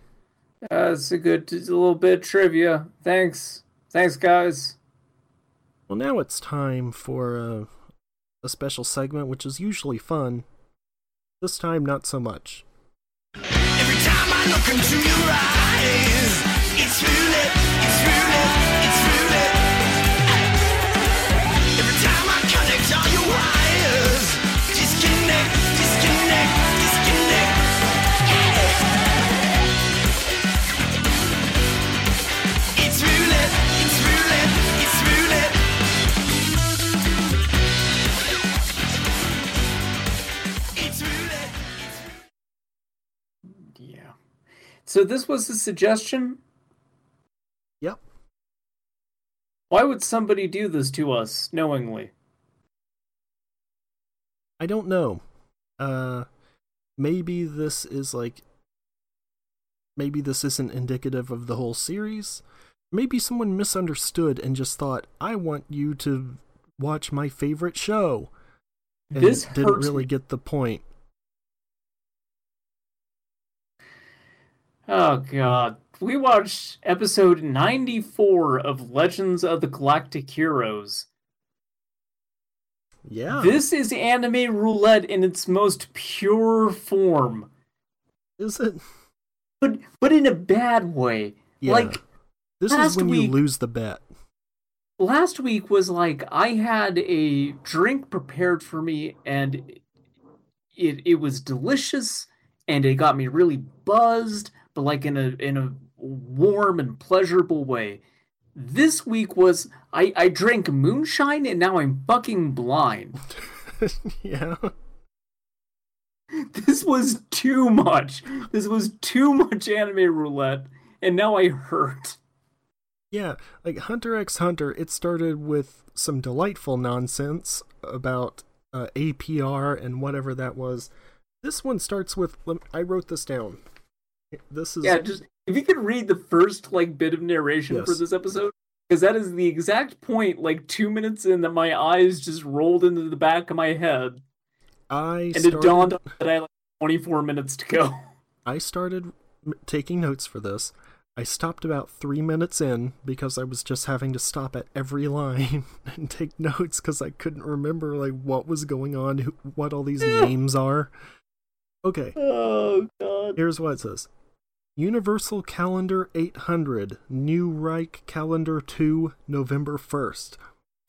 Uh, it's a good a little bit of trivia. Thanks. Thanks, guys. Well, now it's time for uh, a special segment, which is usually fun. This time, not so much. Every time I look into your eyes, it's roulette, it's roulette, it's roulette. Every time I connect all your wires. So this was a suggestion? Yep. Why would somebody do this to us knowingly? I don't know. Uh, maybe this is like... Maybe this isn't indicative of the whole series. Maybe someone misunderstood and just thought, I want you to watch my favorite show. And this didn't really me. get the point. Oh, God. We watched episode ninety-four of Legends of the Galactic Heroes. Yeah. This is Anime Roulette in its most pure form. Is it? But but in a bad way. Yeah. Like, this is when week, you lose the bet. Last week was like, I had a drink prepared for me, and it it was delicious, and it got me really buzzed, but like in a in a warm and pleasurable way. This week was, I, I drank moonshine, and now I'm fucking blind. Yeah. This was too much. This was too much Anime Roulette, and now I hurt. Yeah, like Hunter x Hunter, it started with some delightful nonsense about uh, A P R and whatever that was. This one starts with, I wrote this down. This is... Yeah, just if you could read the first like bit of narration yes. for this episode, because that is the exact point, like two minutes in, that my eyes just rolled into the back of my head. I and started... it dawned on me that I had like twenty-four minutes to go. I started m- taking notes for this. I stopped about three minutes in because I was just having to stop at every line and take notes because I couldn't remember like what was going on, who, what all these names are. Okay. Oh, God. Here's what it says. Universal Calendar eight hundred, New Reich Calendar two, November first.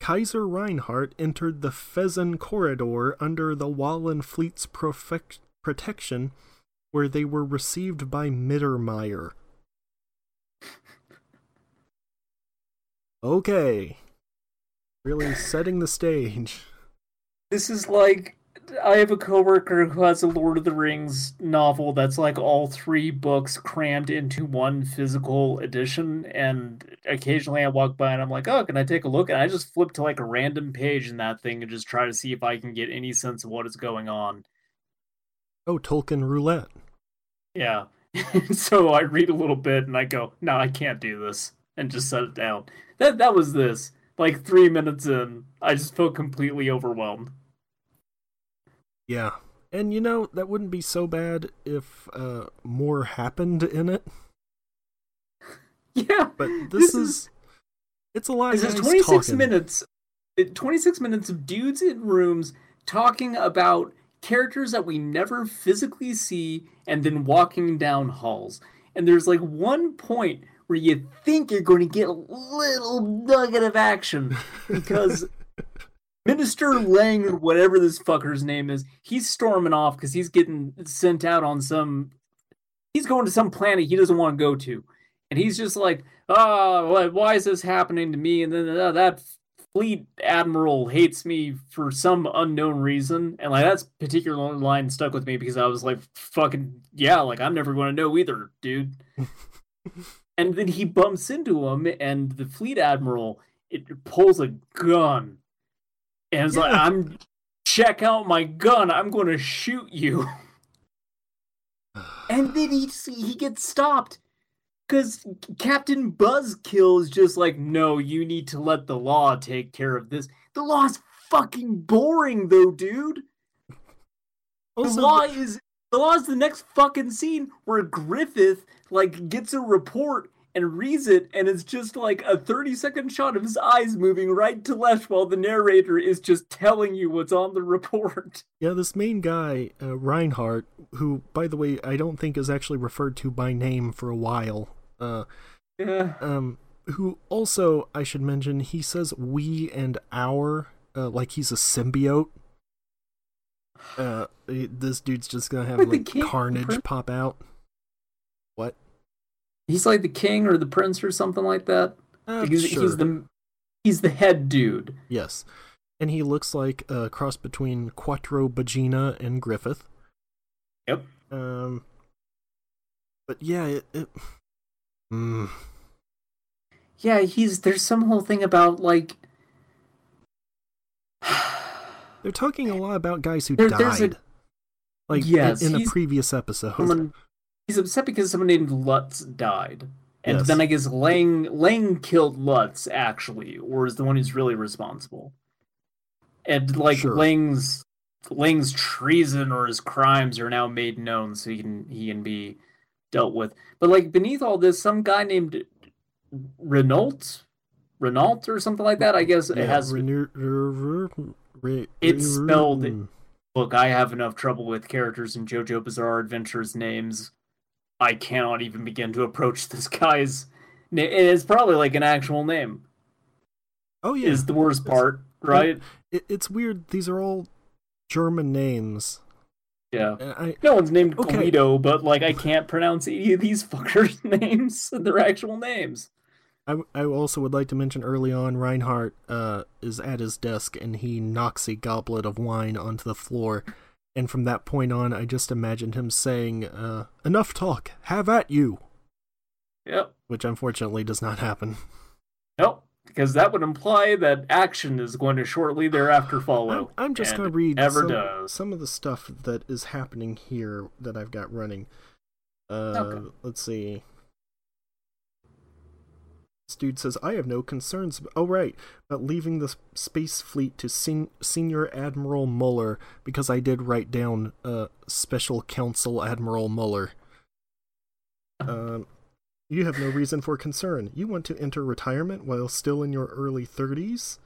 Kaiser Reinhardt entered the Fezzan Corridor under the Wallen Fleet's profe- protection, where they were received by Mittermeier. Okay. Really setting the stage. This is like... I have a coworker who has a Lord of the Rings novel that's like all three books crammed into one physical edition, and occasionally I walk by and I'm like, oh, can I take a look? And I just flip to like a random page in that thing and just try to see if I can get any sense of what is going on. Oh, Tolkien roulette. Yeah. So I read a little bit and I go, no, I can't do this, and just set it down. That that was this. Like three minutes in, I just felt completely overwhelmed. Yeah, and you know, that wouldn't be so bad if uh, more happened in it. Yeah, but this, this is, is... It's a lot this of is twenty-six talking. minutes. twenty-six minutes of dudes in rooms talking about characters that we never physically see and then walking down halls. And there's like one point where you think you're going to get a little nugget of action because... Minister Lang, or whatever this fucker's name is, he's storming off because he's getting sent out on some... He's going to some planet he doesn't want to go to. And he's just like, oh, why is this happening to me? And then uh, that fleet admiral hates me for some unknown reason. And like that particular line stuck with me because I was like, fucking, yeah, like I'm never going to know either, dude. And then he bumps into him, and the fleet admiral it pulls a gun. And it's yeah. like, I'm, check out my gun, I'm going to shoot you. And then he he gets stopped. Because Captain Buzzkill is just like, no, you need to let the law take care of this. The law is fucking boring, though, dude. Also, the law is the law is the next fucking scene where Griffith, like, gets a report and reads it, and it's just like a thirty-second shot of his eyes moving right to left while the narrator is just telling you what's on the report. Yeah, this main guy, uh, Reinhardt, who, by the way, I don't think is actually referred to by name for a while, uh, yeah. um, who also, I should mention, he says we and our, uh, like he's a symbiote. Uh, this dude's just gonna have, but like, carnage per- pop out. What? He's like the king or the prince or something like that. Uh, because sure. He's the he's the head dude. Yes, and he looks like a cross between Quattro Bagina and Griffith. Yep. Um. But yeah, it... it mm. Yeah, he's... There's some whole thing about, like... They're talking a lot about guys who there, died. A, like, yes, in, in the previous episode. Someone, he's upset because someone named Lutz died. And yes. then I guess Lang, Lang killed Lutz, actually, or is the one who's really responsible. And, like, sure. Lang's... Lang's treason or his crimes are now made known, so he can he can be dealt with. But like beneath all this, some guy named Renault, Renault or something like that. I guess yeah, it has. Re- re- re- it's spelled. It. Look, I have enough trouble with characters in JoJo Bizarre Adventures names. I cannot even begin to approach this guy's name. It is probably like an actual name. Oh yeah, is the worst part, it's, right? It, it's weird. These are all German names. Yeah. I, no one's named okay. Guido, but like I can't pronounce any of these fuckers' names. Their actual names. I, I also would like to mention early on Reinhardt uh, is at his desk and he knocks a goblet of wine onto the floor. And from that point on, I just imagined him saying, uh, enough talk, have at you. Yep. Which unfortunately does not happen. Nope. Because that would imply that action is going to shortly thereafter follow. I'm, I'm just going to read some, some of the stuff that is happening here that I've got running. Uh, okay. Let's see. This dude says, I have no concerns. Oh, right. About leaving the space fleet to sen- Senior Admiral Mueller, because I did write down uh, Special Counsel Admiral Mueller. Um... You have no reason for concern. You want to enter retirement while still in your early thirties?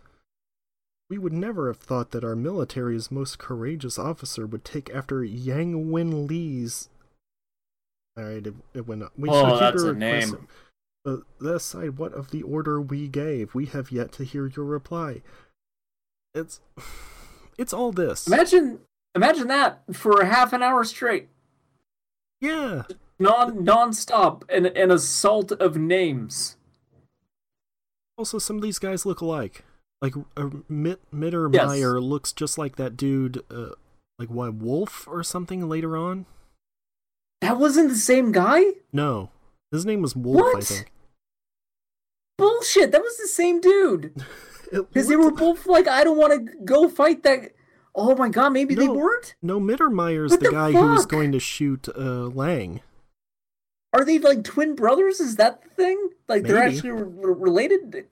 We would never have thought that our military's most courageous officer would take after Yang Wen-Li's... Alright, it, it went up. We oh, that's a name. But that aside, what of the order we gave? We have yet to hear your reply. It's... It's all this. Imagine... Imagine that for half an hour straight. Yeah. Non non-stop an, an assault of names. Also, some of these guys look alike. Like uh, Mit, Mittermeier yes. looks just like that dude, uh, like what Wolf or something later on. That wasn't the same guy. No, his name was Wolf. What? I think. Bullshit! That was the same dude. Because they were both like, I don't want to go fight that. Oh my god! Maybe no, they weren't. No, Mittermeier's the, the guy fuck? who was going to shoot uh, Lang. Are they, like, twin brothers? Is that the thing? Like, Maybe. They're actually re- related?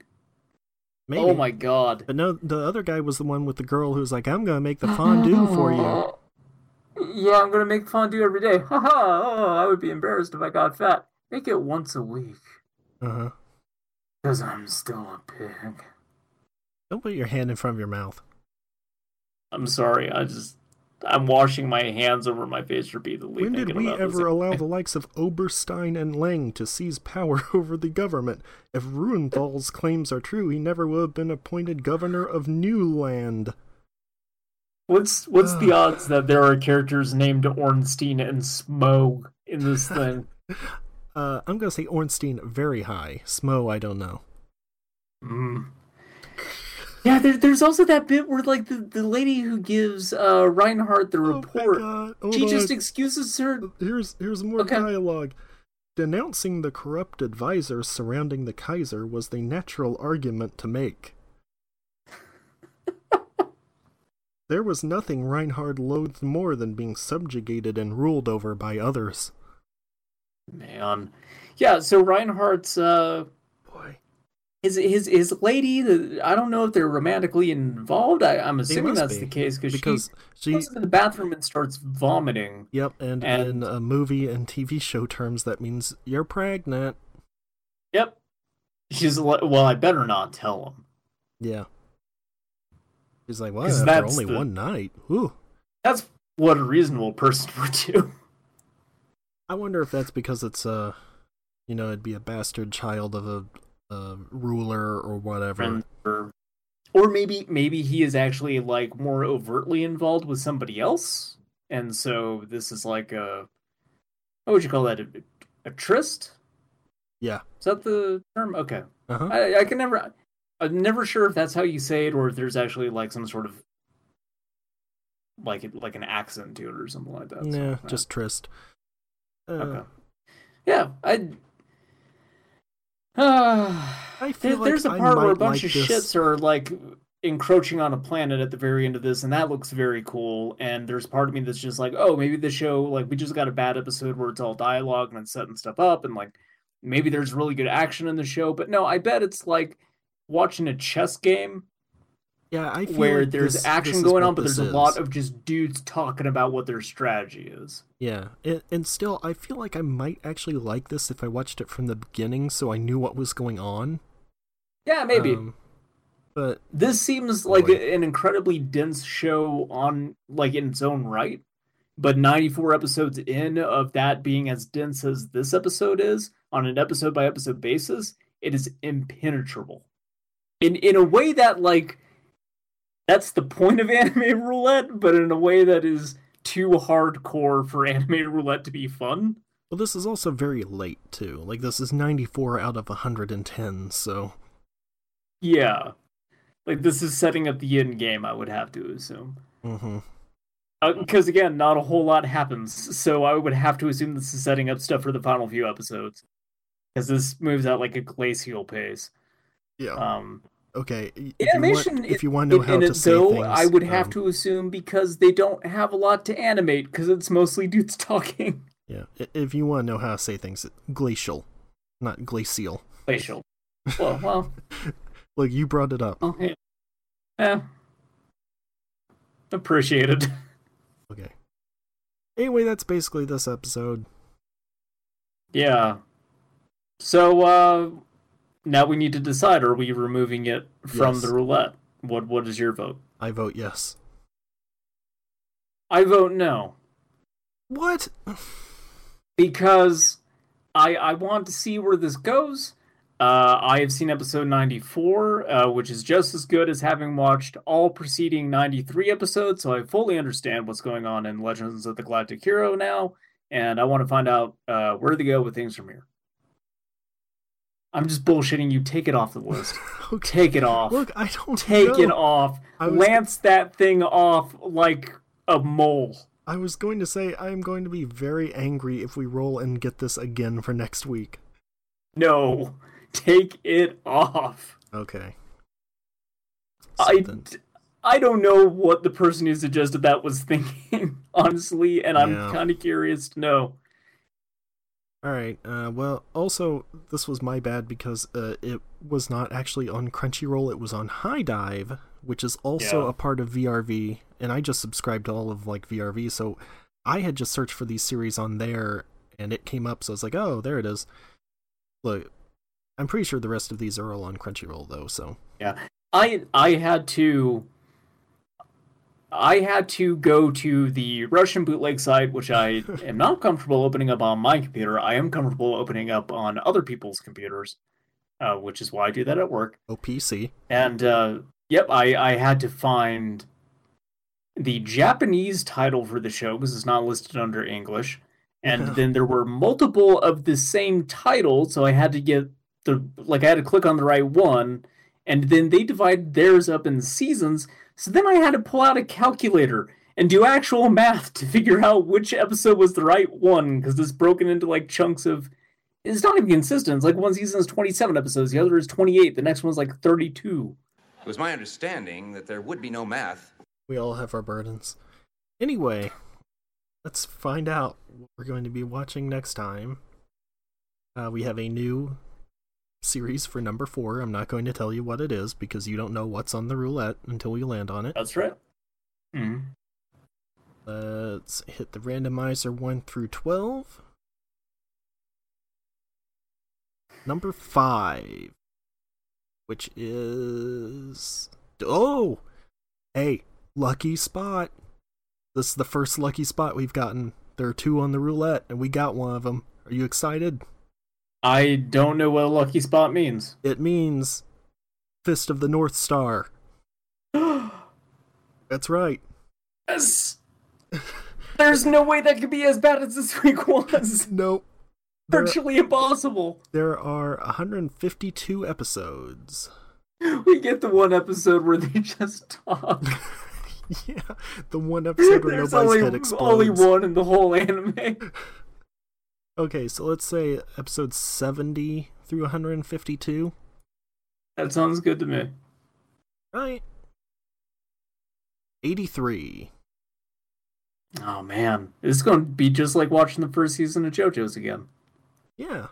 Maybe. Oh, my God. But no, the other guy was the one with the girl who was like, I'm going to make the fondue for you. Yeah, I'm going to make fondue every day. Ha ha. Oh, I would be embarrassed if I got fat. Make it once a week. Uh-huh. Because I'm still a pig. Don't put your hand in front of your mouth. I'm sorry, I just... I'm washing my hands over my face repeatedly. When did we ever allow the likes of Oberstein and Lang to seize power over the government? If Ruenthal's claims are true, he never would have been appointed governor of New Land. What's what's uh, the odds that there are characters named Ornstein and Smo in this thing? uh, I'm going to say Ornstein very high. Smo, I don't know. Mm. Yeah, there, there's also that bit where, like, the, the lady who gives uh, Reinhardt the report, oh she on. just excuses her. Here's here's more okay. dialogue. Denouncing the corrupt advisors surrounding the Kaiser was the natural argument to make. There was nothing Reinhardt loathed more than being subjugated and ruled over by others. Man. Yeah, so Reinhardt's... Uh... Boy. His his his lady. I don't know if they're romantically involved. I, I'm assuming that's be. the case because she, she goes in the bathroom and starts vomiting. Yep, and, and in a movie and T V show terms, that means you're pregnant. Yep. She's like, well, I better not tell him. Yeah. She's like, well, after only the, one night. Ooh. That's what a reasonable person would do. I wonder if that's because it's uh, you know, it'd be a bastard child of a. Uh, ruler or whatever, or, or maybe maybe he is actually like more overtly involved with somebody else, and so this is like a what would you call that a, a tryst? Yeah, is that the term? Okay, uh-huh. I, I can never. I'm never sure if that's how you say it, or if there's actually like some sort of like like an accent to it or something like that. Yeah, so, just right. tryst. Uh, okay. Yeah, I. Uh, I feel there, like there's a part where a bunch like of this. Ships are like encroaching on a planet at the very end of this, and that looks very cool. And there's part of me that's just like, oh, maybe the show, like, we just got a bad episode where it's all dialogue and setting stuff up, and like maybe there's really good action in the show. But no, I bet it's like watching a chess game. Yeah, I feel where like there's this, action this going on, but there's is. a lot of just dudes talking about what their strategy is. Yeah, and, and still, I feel like I might actually like this if I watched it from the beginning, so I knew what was going on. Yeah, maybe. Um, but this seems boy. like a, an incredibly dense show on, like, in its own right. But ninety-four episodes in of that being as dense as this episode is, on an episode by episode basis, it is impenetrable. In in a way that, like. That's the point of Anime Roulette, but in a way that is too hardcore for Anime Roulette to be fun. Well, this is also very late, too. Like, this is ninety-four out of one hundred ten, so... Yeah. Like, this is setting up the end game, I would have to assume. Mm-hmm. Because, uh, again, not a whole lot happens, so I would have to assume this is setting up stuff for the final few episodes. Because this moves at, like, a glacial pace. Yeah. Um... Okay, if, animation, you want, if you want to know it, how to say though, things... I would have um, to assume because they don't have a lot to animate because it's mostly dudes talking. Yeah, if you want to know how to say things, glacial, not glacial. Glacial. Well, well... Look, you brought it up. Okay. Yeah. Appreciated. Okay. Anyway, that's basically this episode. Yeah. So, uh... now we need to decide, are we removing it from yes. the roulette? What What is your vote? I vote yes. I vote no. What? Because I I want to see where this goes. Uh, I have seen episode ninety-four, uh, which is just as good as having watched all preceding ninety-three episodes, so I fully understand what's going on in Legends of the Galactic Hero now, and I want to find out uh, where to go with things from here. I'm just bullshitting you. Take it off the list. Okay. Take it off. Look, I don't Take know. it off. Lance go- that thing off like a mole. I was going to say I'm going to be very angry if we roll and get this again for next week. No. Take it off. Okay. I, I don't know what the person who suggested that was thinking, honestly, and I'm yeah. kind of curious to know. Alright, uh, well, also, this was my bad because uh, it was not actually on Crunchyroll, it was on High Dive, which is also yeah. a part of V R V, and I just subscribed to all of, like, V R V, so I had just searched for these series on there, and it came up, so I was like, oh, there it is. Look, I'm pretty sure the rest of these are all on Crunchyroll, though, so... Yeah, I I had to... I had to go to the Russian bootleg site, which I am not comfortable opening up on my computer. I am comfortable opening up on other people's computers, uh, which is why I do that at work. O P C. And, uh, yep, I, I had to find the Japanese title for the show, because it's not listed under English. And yeah. then there were multiple of the same title, so I had to get the... Like, I had to click on the right one, and then they divide theirs up in seasons... So then I had to pull out a calculator and do actual math to figure out which episode was the right one, because it's broken into, like, chunks of... It's not even consistent. It's like one season is twenty-seven episodes, the other is twenty-eight, the next one's like thirty-two. It was my understanding that there would be no math. We all have our burdens. Anyway, let's find out what we're going to be watching next time. Uh, we have a new series for number four. I'm not going to tell you what it is because you don't know what's on the roulette until we land on it. That's right. Mm-hmm. Let's hit the randomizer one through twelve. Number five, which is oh, hey, lucky spot. This is the first lucky spot we've gotten. There are two on the roulette, and we got one of them. Are you excited? I don't know what a lucky spot means. It means Fist of the North Star. That's right. Yes. There's no way that could be as bad as this week was. Nope. Virtually impossible. There are one hundred fifty-two episodes. We get the one episode where they just talk. Yeah, the one episode where nobody's head explodes. There's only one in the whole anime. Okay, so let's say episodes seventy through one hundred fifty-two. That sounds good to me. Right. eighty-three. Oh, man. It's going to be just like watching the first season of JoJo's again. Yeah.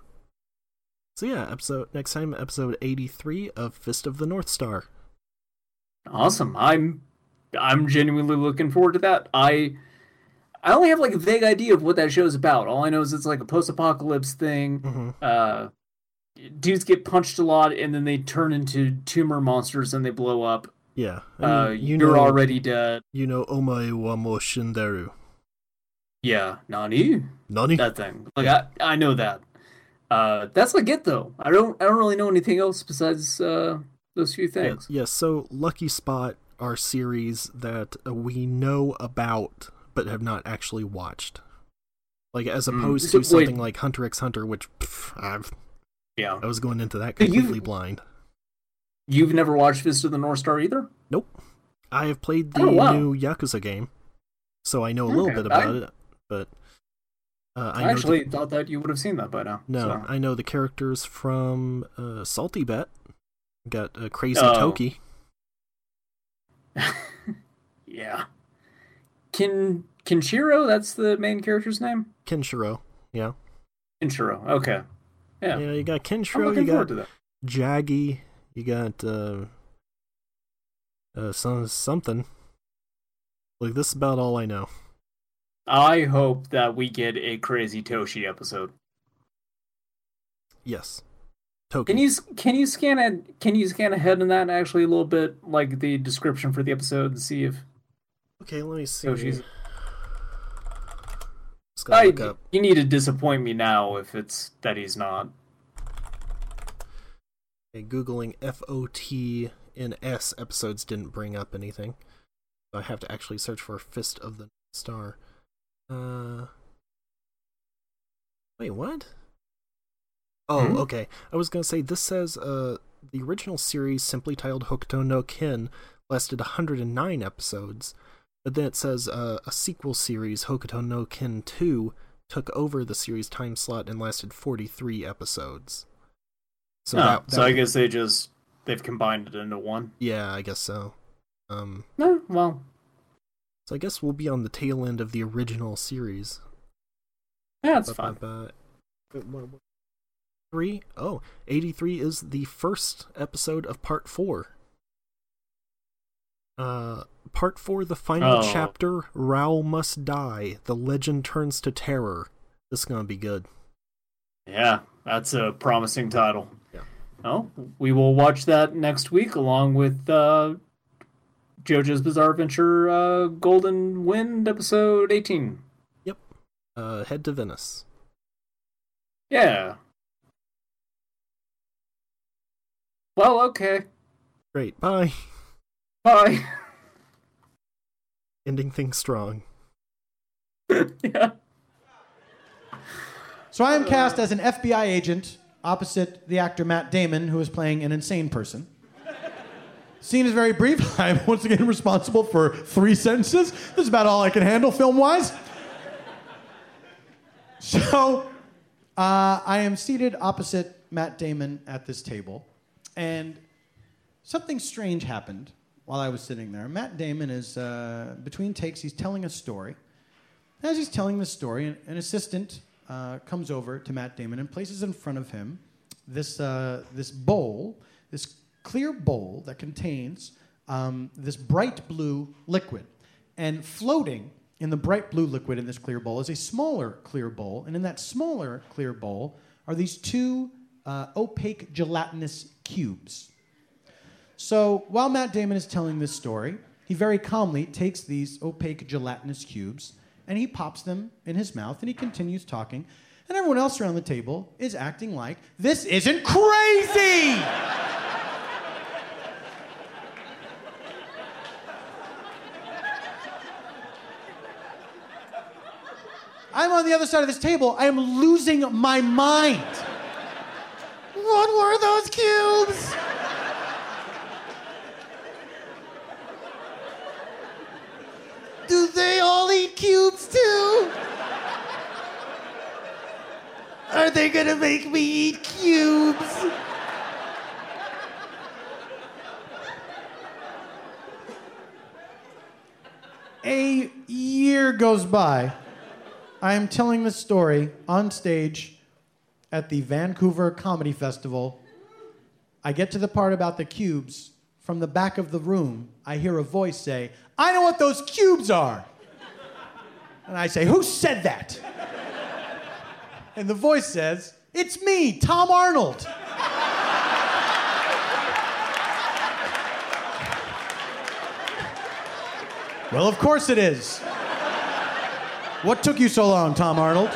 So, yeah, episode next time, episode eighty-three of Fist of the North Star. Awesome. I'm I'm genuinely looking forward to that. I I only have, like, a vague idea of what that show's about. All I know is it's, like, a post-apocalypse thing. Mm-hmm. Uh, dudes get punched a lot, and then they turn into tumor monsters, and they blow up. Yeah. I mean, uh, you you're know, already dead. You know, omae wa mo shinderu. Yeah. Nani? Nani? That thing. Like, yeah. I, I know that. Uh, that's, like, it, though. I don't I don't really know anything else besides uh, those few things. Yeah, yeah, so Lucky Spot are series that we know about, but have not actually watched. Like, as opposed mm, so, to something wait. like Hunter x Hunter, which, pff, I've... Yeah. I was going into that completely you've, blind. You've never watched Fist of the North Star either? Nope. I have played the oh, wow. new Yakuza game, so I know a okay, little bit about I, it, but... Uh, I, I actually the, thought that you would have seen that by now. No, so. I know the characters from uh, Salty Bet. Got uh, Crazy oh. Toki. Yeah. Kin Kinshiro, that's the main character's name? Kinshiro, yeah. Kinshiro, okay. Yeah, yeah, you got Kinshiro, you got Jaggy, you got uh, uh, some, something. Like, this is about all I know. I hope that we get a Crazy Toshi episode. Yes. Toki. Can you can you scan it? Can you scan ahead in that actually a little bit, like the description for the episode, and see if. Okay, let me see. Toshi's... I, up. You need to disappoint me now if it's that he's not. Okay, Googling F O T N S episodes didn't bring up anything. So I have to actually search for Fist of the North Star. Uh, wait, what? Oh, mm-hmm. okay. I was going to say, this says uh, the original series, simply titled Hokuto no Ken, lasted one hundred nine episodes. But then it says uh, a sequel series, Hokuto no Ken two, took over the series time slot and lasted forty-three episodes. So, oh, that, that so I guess they just, they've combined it into one? Yeah, I guess so. Um, no, well... So I guess we'll be on the tail end of the original series. Yeah, that's fine. Three? Oh, eighty-three is the first episode of Part four. Uh, Part four, the final oh. chapter, Rao Must Die, the legend turns to terror. This is going to be good. Yeah, that's a promising title. Yeah. Oh, we will watch that next week along with... Uh... JoJo's Bizarre Adventure uh, Golden Wind, episode eighteen. Yep. Uh, head to Venice. Yeah. Well, okay. Great. Bye. Bye. Ending things strong. Yeah. So I am cast as an F B I agent opposite the actor Matt Damon, who is playing an insane person. Scene is very brief. I'm once again responsible for three sentences. This is about all I can handle film-wise. So, uh, I am seated opposite Matt Damon at this table, and something strange happened while I was sitting there. Matt Damon is, uh, between takes, he's telling a story. As he's telling the story, an, an assistant uh, comes over to Matt Damon and places in front of him this uh, this bowl, this clear bowl that contains um, this bright blue liquid. And floating in the bright blue liquid in this clear bowl is a smaller clear bowl. And in that smaller clear bowl are these two uh, opaque gelatinous cubes. So while Matt Damon is telling this story, he very calmly takes these opaque gelatinous cubes and he pops them in his mouth and he continues talking. And everyone else around the table is acting like, this isn't crazy! I'm on the other side of this table. I am losing my mind. What were those cubes? Do they all eat cubes too? Are they gonna make me eat cubes? A year goes by. I am telling this story on stage at the Vancouver Comedy Festival. I get to the part about the cubes. From the back of the room, I hear a voice say, "I know what those cubes are." And I say, "Who said that?" And the voice says, "It's me, Tom Arnold." Well, of course it is. What took you so long, Tom Arnold?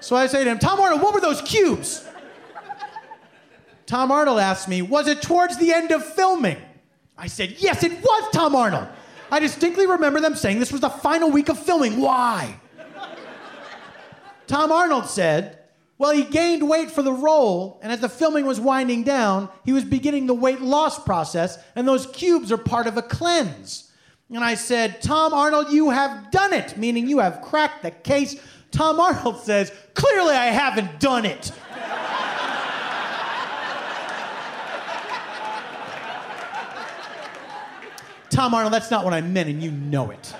So I say to him, "Tom Arnold, what were those cubes?" Tom Arnold asked me, "Was it towards the end of filming?" I said, "Yes, it was, Tom Arnold. I distinctly remember them saying this was the final week of filming. Why?" Tom Arnold said, "Well, he gained weight for the role, and as the filming was winding down, he was beginning the weight loss process, and those cubes are part of a cleanse." And I said, "Tom Arnold, you have done it," meaning you have cracked the case. Tom Arnold says, "Clearly I haven't done it." Tom Arnold, that's not what I meant, and you know it.